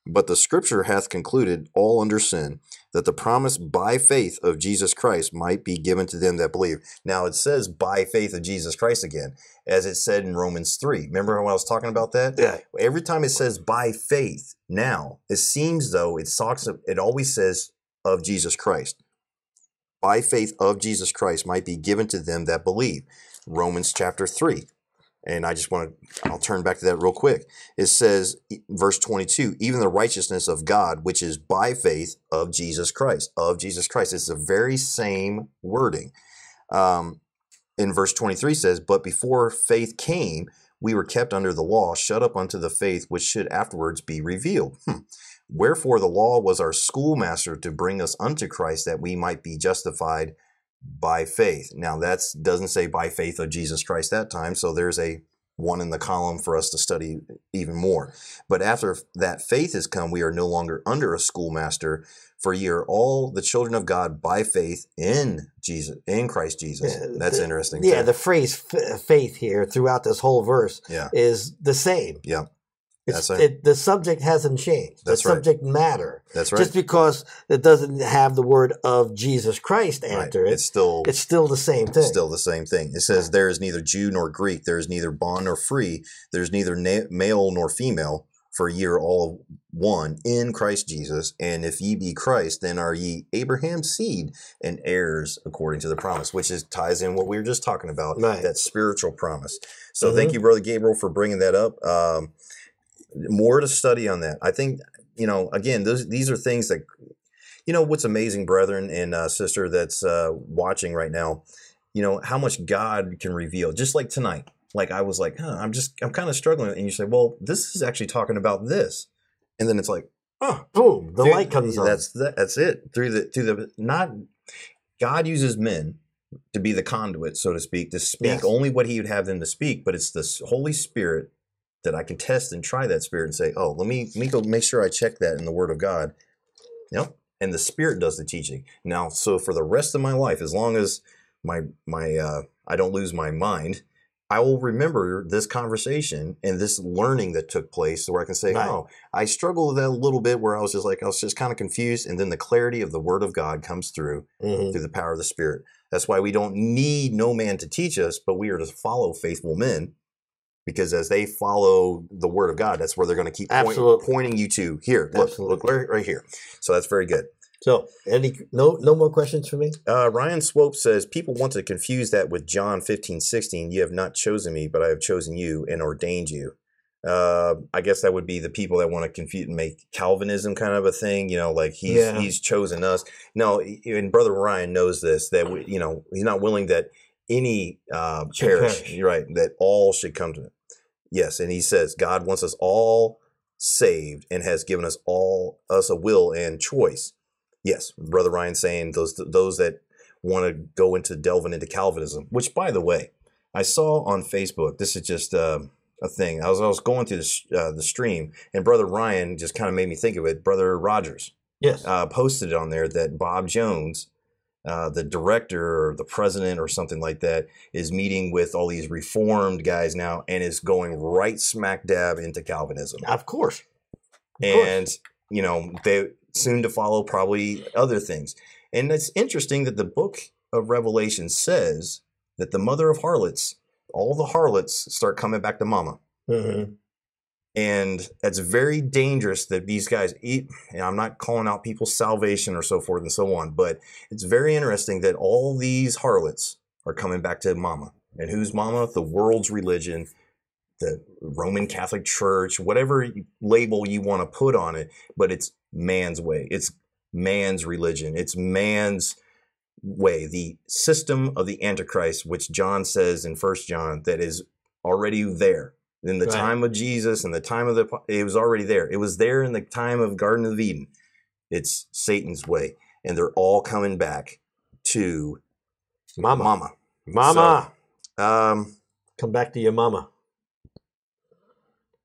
But the scripture hath concluded all under sin, that the promise by faith of Jesus Christ might be given to them that believe. Now it says by faith of Jesus Christ again, as it said in Romans 3. Remember when I was talking about that? Yeah. Every time it says by faith now, it seems though it always says of Jesus Christ. By faith of Jesus Christ might be given to them that believe. Romans chapter 3. And I'll turn back to that real quick. It says, verse 22, even the righteousness of God, which is by faith of Jesus Christ. It's the very same wording. In verse 23 says, but before faith came, we were kept under the law, shut up unto the faith, which should afterwards be revealed. Wherefore the law was our schoolmaster to bring us unto Christ, that we might be justified by faith. Now that doesn't say by faith of Jesus Christ that time, so there's a one in the column for us to study even more. But after that faith has come, we are no longer under a schoolmaster, for ye are all the children of God by faith in Jesus, in Christ Jesus. Yeah, that's interesting. Yeah, the phrase faith here throughout this whole verse is the same. Yeah. The subject hasn't changed. Subject matter. That's right. Just because it doesn't have the word of Jesus Christ after it, it's still the same thing. It says, there is neither Jew nor Greek. There is neither bond nor free. There is neither male nor female. For ye are all one in Christ Jesus. And if ye be Christ, then are ye Abraham's seed and heirs according to the promise, which ties in what we were just talking about, that spiritual promise. So thank you, Brother Gabriel, for bringing that up. More to study on that. I think, again, these are things that You know, what's amazing, brethren and sister that's watching right now, you know, how much God can reveal. Just like tonight, like I was like, I'm kind of struggling. And you say, well, this is actually talking about this. And then it's like, oh, boom, the light comes on. That's it. God uses men to be the conduit, so to speak, to speak only what he would have them to speak. But it's the Holy Spirit that I can test and try that spirit and say, oh, let me go make sure I check that in the Word of God. Yep. And the Spirit does the teaching. Now, so for the rest of my life, as long as my I don't lose my mind, I will remember this conversation and this learning that took place where I can say, oh, I struggled with that a little bit where I was just kind of confused. And then the clarity of the Word of God comes through the power of the Spirit. That's why we don't need no man to teach us, but we are to follow faithful men, because as they follow the Word of God, that's where they're going to keep pointing you to. Here, look right here. So that's very good. So, no more questions for me? Ryan Swope says, people want to confuse that with John 15:16. You have not chosen me, but I have chosen you and ordained you. I guess that would be the people that want to confuse and make Calvinism kind of a thing, you know, like he's chosen us. No, and Brother Ryan knows this, that, you know, he's not willing that any perish. You're right, that all should come to him. Yes, and he says, God wants us all saved and has given us a will and choice. Yes, Brother Ryan saying those that want to go into delving into Calvinism, which, by the way, I saw on Facebook. This is just a thing. I was going through the stream, and Brother Ryan just kind of made me think of it. Brother Rogers, posted on there that Bob Jones, the director or the president or something like that, is meeting with all these reformed guys now and is going right smack dab into Calvinism. Of course, you know they. Soon to follow probably other things. And it's interesting that the book of Revelation says that the mother of harlots, all the harlots start coming back to mama. Mm-hmm. And that's very dangerous that these guys eat. And I'm not calling out people's salvation or so forth and so on, but it's very interesting that all these harlots are coming back to mama. And who's mama? The world's religion, the Roman Catholic Church, whatever label you want to put on it, but it's man's way. It's man's religion. It's man's way. The system of the Antichrist, which John says in 1 John, that is already there. In the time of Jesus, in the time of it was already there. It was there in the time of Garden of Eden. It's Satan's way. And they're all coming back to mama. Mama. So, come back to your mama.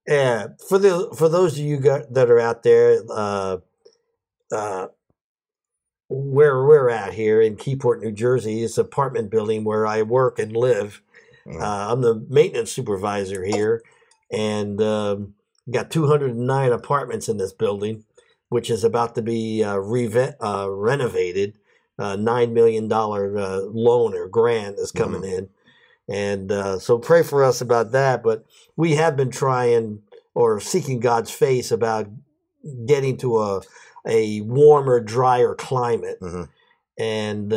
Yeah, for those of you that are out there, where we're at here in Keyport, New Jersey, it's an apartment building where I work and live. I'm the maintenance supervisor here, and got 209 apartments in this building, which is about to be renovated. $9 million loan or grant is coming in. And so pray for us about that. But we have been trying or seeking God's face about getting to a warmer, drier climate. And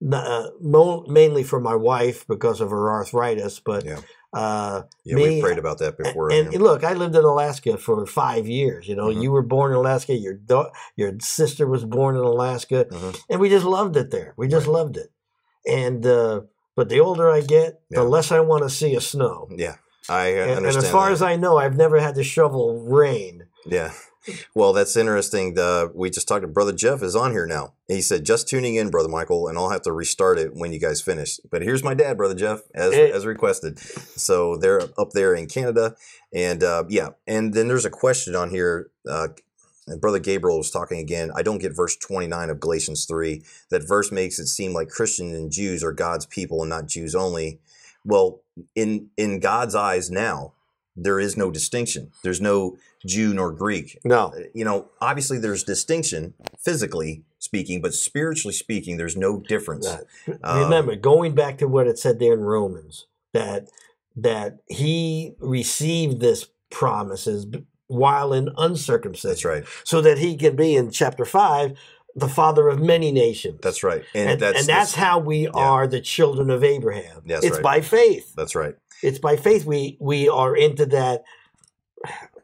mainly for my wife because of her arthritis. But we prayed about that before. And look, I lived in Alaska for 5 years. You know, you were born in Alaska. Your sister was born in Alaska. And we just loved it there. We just loved it. And but the older I get, the less I want to see a snow. Yeah, I understand. And as far as I know, I've never had to shovel rain. Yeah. Well, that's interesting. We just talked to Brother Jeff is on here now. He said, just tuning in, Brother Michael, and I'll have to restart it when you guys finish. But here's my dad, Brother Jeff, as requested. So they're up there in Canada. And, and then there's a question on here. And Brother Gabriel was talking again. I don't get verse 29 of Galatians 3. That verse makes it seem like Christians and Jews are God's people and not Jews only. Well, in God's eyes now, there is no distinction. There's no Jew nor Greek. No. You know, obviously there's distinction physically speaking, but spiritually speaking, there's no difference. Right. Remember, going back to what it said there in Romans, that he received this promises while in uncircumcision. That's right. So that he can be, in chapter 5, the father of many nations. That's right. And that's how we are the children of Abraham. That's right. It's by faith. That's right. It's by faith we are into that.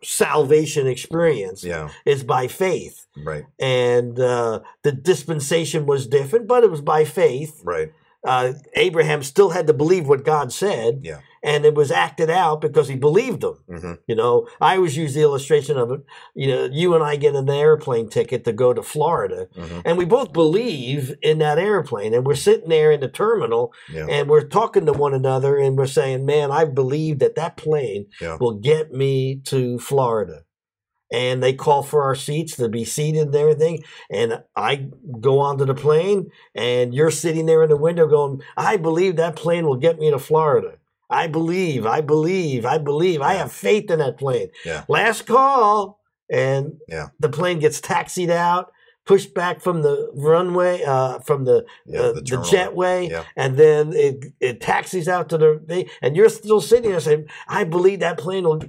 salvation experience. Yeah. It's by faith. Right. And the dispensation was different, but it was by faith. Right. Abraham still had to believe what God said. Yeah. And it was acted out because he believed them. Mm-hmm. You know, I always use the illustration of it. You know, you and I get an airplane ticket to go to Florida, mm-hmm. and we both believe in that airplane. And we're sitting there in the terminal, yeah. and we're talking to one another, and we're saying, "Man, I believe that that plane yeah. will get me to Florida." And they call for our seats to be seated and everything. And I go onto the plane, and you're sitting there in the window going, "I believe that plane will get me to Florida. I believe. Yeah. I have faith in that plane." Yeah. Last call, and yeah. the plane gets taxied out, pushed back from the runway, from the jetway, yeah. and then it taxis out to the thing. And you're still sitting there saying, "I believe that plane will."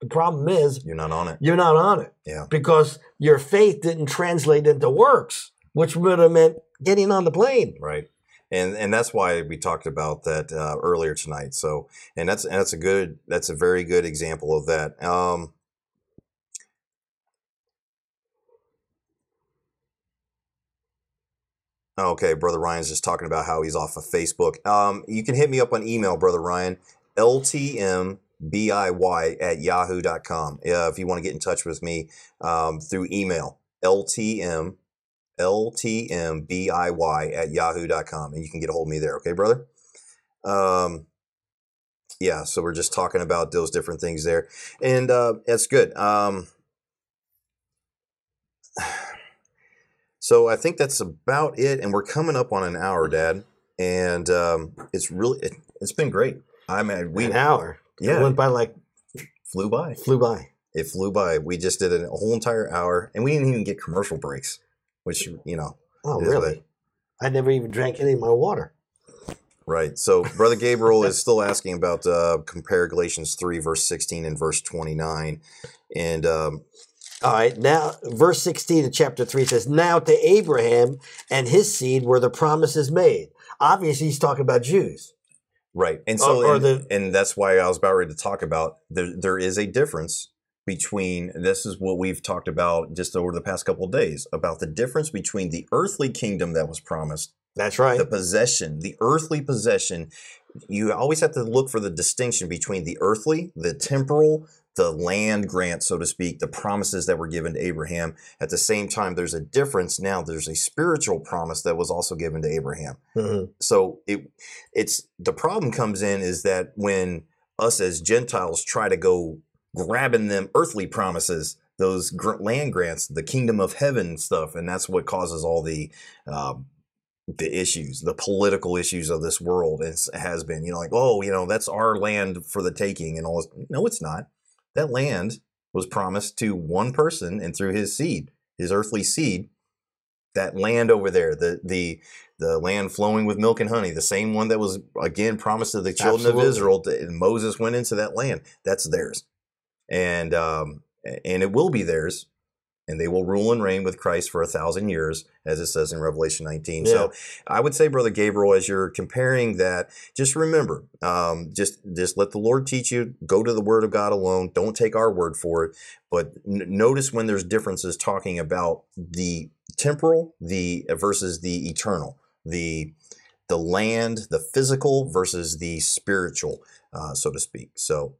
The problem is you're not on it. You're not on it. Yeah. Because your faith didn't translate into works, which would have meant getting on the plane. Right. And that's why we talked about that earlier tonight. So, that's a very good example of that. Okay, Brother Ryan's just talking about how he's off of Facebook. You can hit me up on email, Brother Ryan, ltmbiy@yahoo.com. If you want to get in touch with me through email, ltmbiy@yahoo.com, and you can get a hold of me there. Okay, brother? Yeah, so we're just talking about those different things there. And that's good. So I think that's about it. And we're coming up on an hour, Dad. And it's been great. An hour. Yeah. It went by like. Flew by. It flew by. We just did a whole entire hour, and we didn't even get commercial breaks, which, you know. Oh, really? I never even drank any of my water. Right. So Brother Gabriel is still asking about compare Galatians 3, verse 16 and verse 29. And all right. Now, verse 16 of chapter 3 says, "Now to Abraham and his seed were the promises made." Obviously, he's talking about Jews. Right. And so, and that's why I was about ready to talk about there is a difference between, this is what we've talked about just over the past couple of days, about the difference between the earthly kingdom that was promised. That's right. The earthly possession. You always have to look for the distinction between the earthly, the temporal, the land grant, so to speak, the promises that were given to Abraham. At the same time, there's a difference now. There's a spiritual promise that was also given to Abraham. Mm-hmm. So it's the problem comes in is that when us as Gentiles try to go grabbing them earthly promises, those land grants, the kingdom of heaven stuff, and that's what causes all the issues, the political issues of this world. It has been, you know, like, oh, you know, that's our land for the taking and all. No, it's not. That land was promised to one person, and through his seed, his earthly seed, that land over there, the land flowing with milk and honey, the same one that was, again, promised to the children Absolutely. Of Israel, and Moses went into that land. That's theirs. And it will be theirs. And they will rule and reign with Christ for 1,000 years, as it says in Revelation 19. Yeah. So I would say, Brother Gabriel, as you're comparing that, just remember, just let the Lord teach you. Go to the Word of God alone. Don't take our word for it. But notice when there's differences talking about the temporal versus the eternal, the land, the physical versus the spiritual, so to speak. So,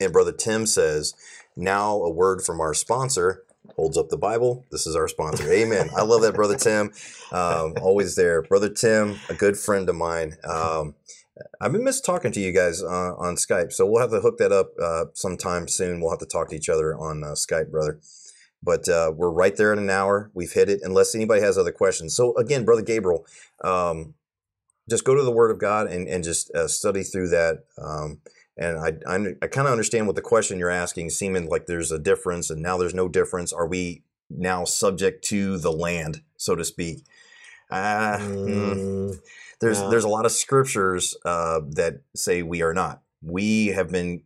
and Brother Tim says, now a word from our sponsor. Holds up the Bible. This is our sponsor. Amen. I love that, Brother Tim. Always there. Brother Tim, a good friend of mine. I've been missed talking to you guys on Skype, so we'll have to hook that up sometime soon. We'll have to talk to each other on Skype, brother. But we're right there in an hour. We've hit it, unless anybody has other questions. So, again, Brother Gabriel, just go to the Word of God and just study through that. And I kind of understand what the question you're asking, seeming like there's a difference, and now there's no difference. Are we now subject to the land, so to speak? There's a lot of scriptures that say we are not. We have been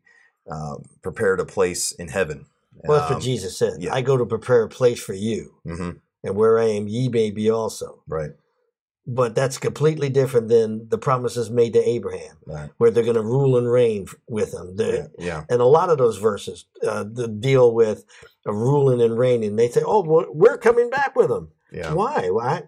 prepared a place in heaven. Well, that's what Jesus said. Yeah. I go to prepare a place for you, mm-hmm. and where I am, ye may be also. Right. But that's completely different than the promises made to Abraham, right, where they're going to rule and reign with him. Yeah. And a lot of those verses deal with ruling and reigning. They say, oh, well, we're coming back with him. Yeah. Why?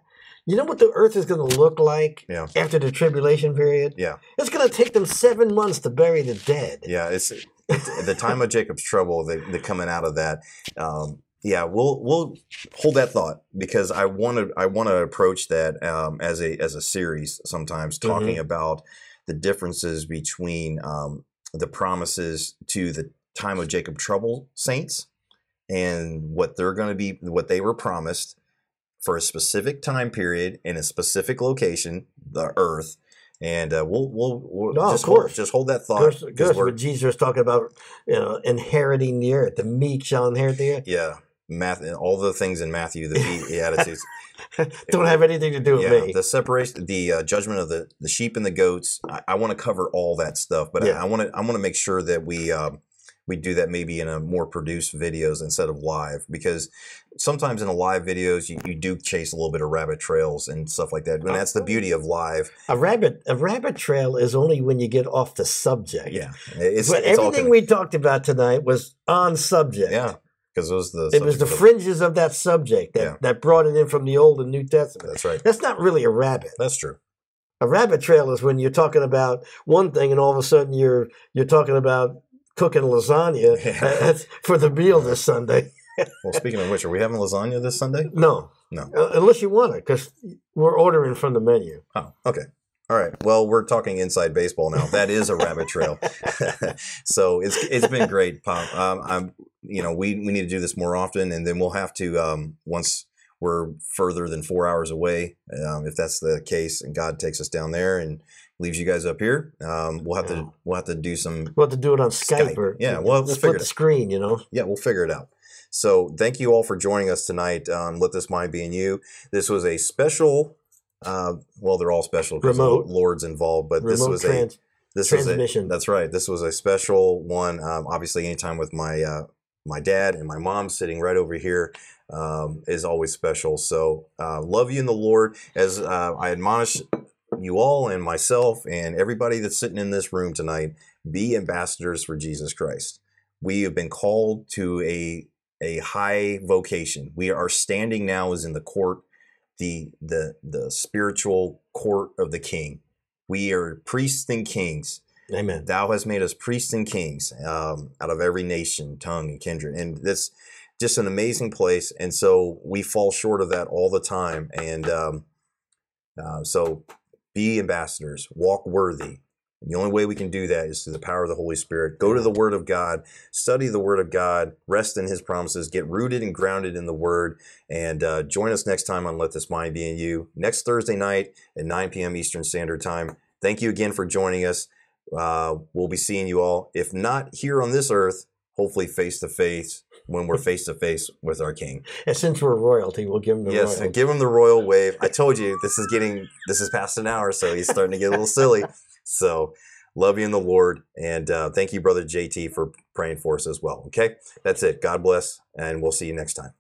You know what the earth is going to look like after the tribulation period? Yeah. It's going to take them 7 months to bury the dead. Yeah, it's at the time of Jacob's trouble, they're coming out of that. Yeah, we'll hold that thought because I want to approach that as a series sometimes, talking about the differences between the promises to the time of Jacob trouble saints and what they were promised for a specific time period in a specific location, the earth. And we'll hold that thought. Of course, when Jesus talking about inheriting the earth, the meek shall inherit the earth. Yeah. All the things in Matthew, the attitudes don't have anything to do with me. The separation, the judgment of the sheep and the goats. I want to cover all that stuff, but I want to make sure that we do that maybe in a more produced videos instead of live, because sometimes in a live videos you do chase a little bit of rabbit trails and stuff like that. And that's the beauty of live. A rabbit trail is only when you get off the subject. Yeah, but everything we talked about tonight was on subject. Yeah. Because it was the fringes of that subject that brought it in from the Old and New Testament. That's right. That's not really a rabbit. That's true. A rabbit trail is when you're talking about one thing and all of a sudden you're talking about cooking lasagna for the meal this Sunday. Well, speaking of which, are we having lasagna this Sunday? No. Unless you want it, because we're ordering from the menu. Oh, okay. All right. Well, we're talking inside baseball now. That is a rabbit trail. So it's been great, Pop. We need to do this more often, and then we'll have to once we're further than 4 hours away, if that's the case, and God takes us down there and leaves you guys up here. We'll have to do some. We'll have to do it on Skype or we'll figure it out. The screen, Yeah, we'll figure it out. So thank you all for joining us tonight. Let This Mind Be In You. This was a special. They're all special because the Lord's involved, but this was a transmission. That's right. This was a special one. Obviously, anytime with my dad and my mom sitting right over here is always special. So love you in the Lord. As I admonish you all and myself and everybody that's sitting in this room tonight, be ambassadors for Jesus Christ. We have been called to a high vocation. We are standing now as in the court. The spiritual court of the King. We are priests and kings. Amen. Thou hast made us priests and kings out of every nation, tongue, and kindred. And that's just an amazing place. And so we fall short of that all the time. And so be ambassadors. Walk worthy. And the only way we can do that is through the power of the Holy Spirit. Go to the Word of God. Study the Word of God. Rest in His promises. Get rooted and grounded in the Word. And join us next time on Let This Mind Be In You, next Thursday night at 9 p.m. Eastern Standard Time. Thank you again for joining us. We'll be seeing you all, if not here on this earth, hopefully face-to-face when we're face-to-face with our King. And since we're royalty, we'll give him the royal. Yes, give him the royal wave. I told you, this is past an hour, so he's starting to get a little silly. So love you in the Lord, and thank you, Brother JT, for praying for us as well. Okay, that's it. God bless, and we'll see you next time.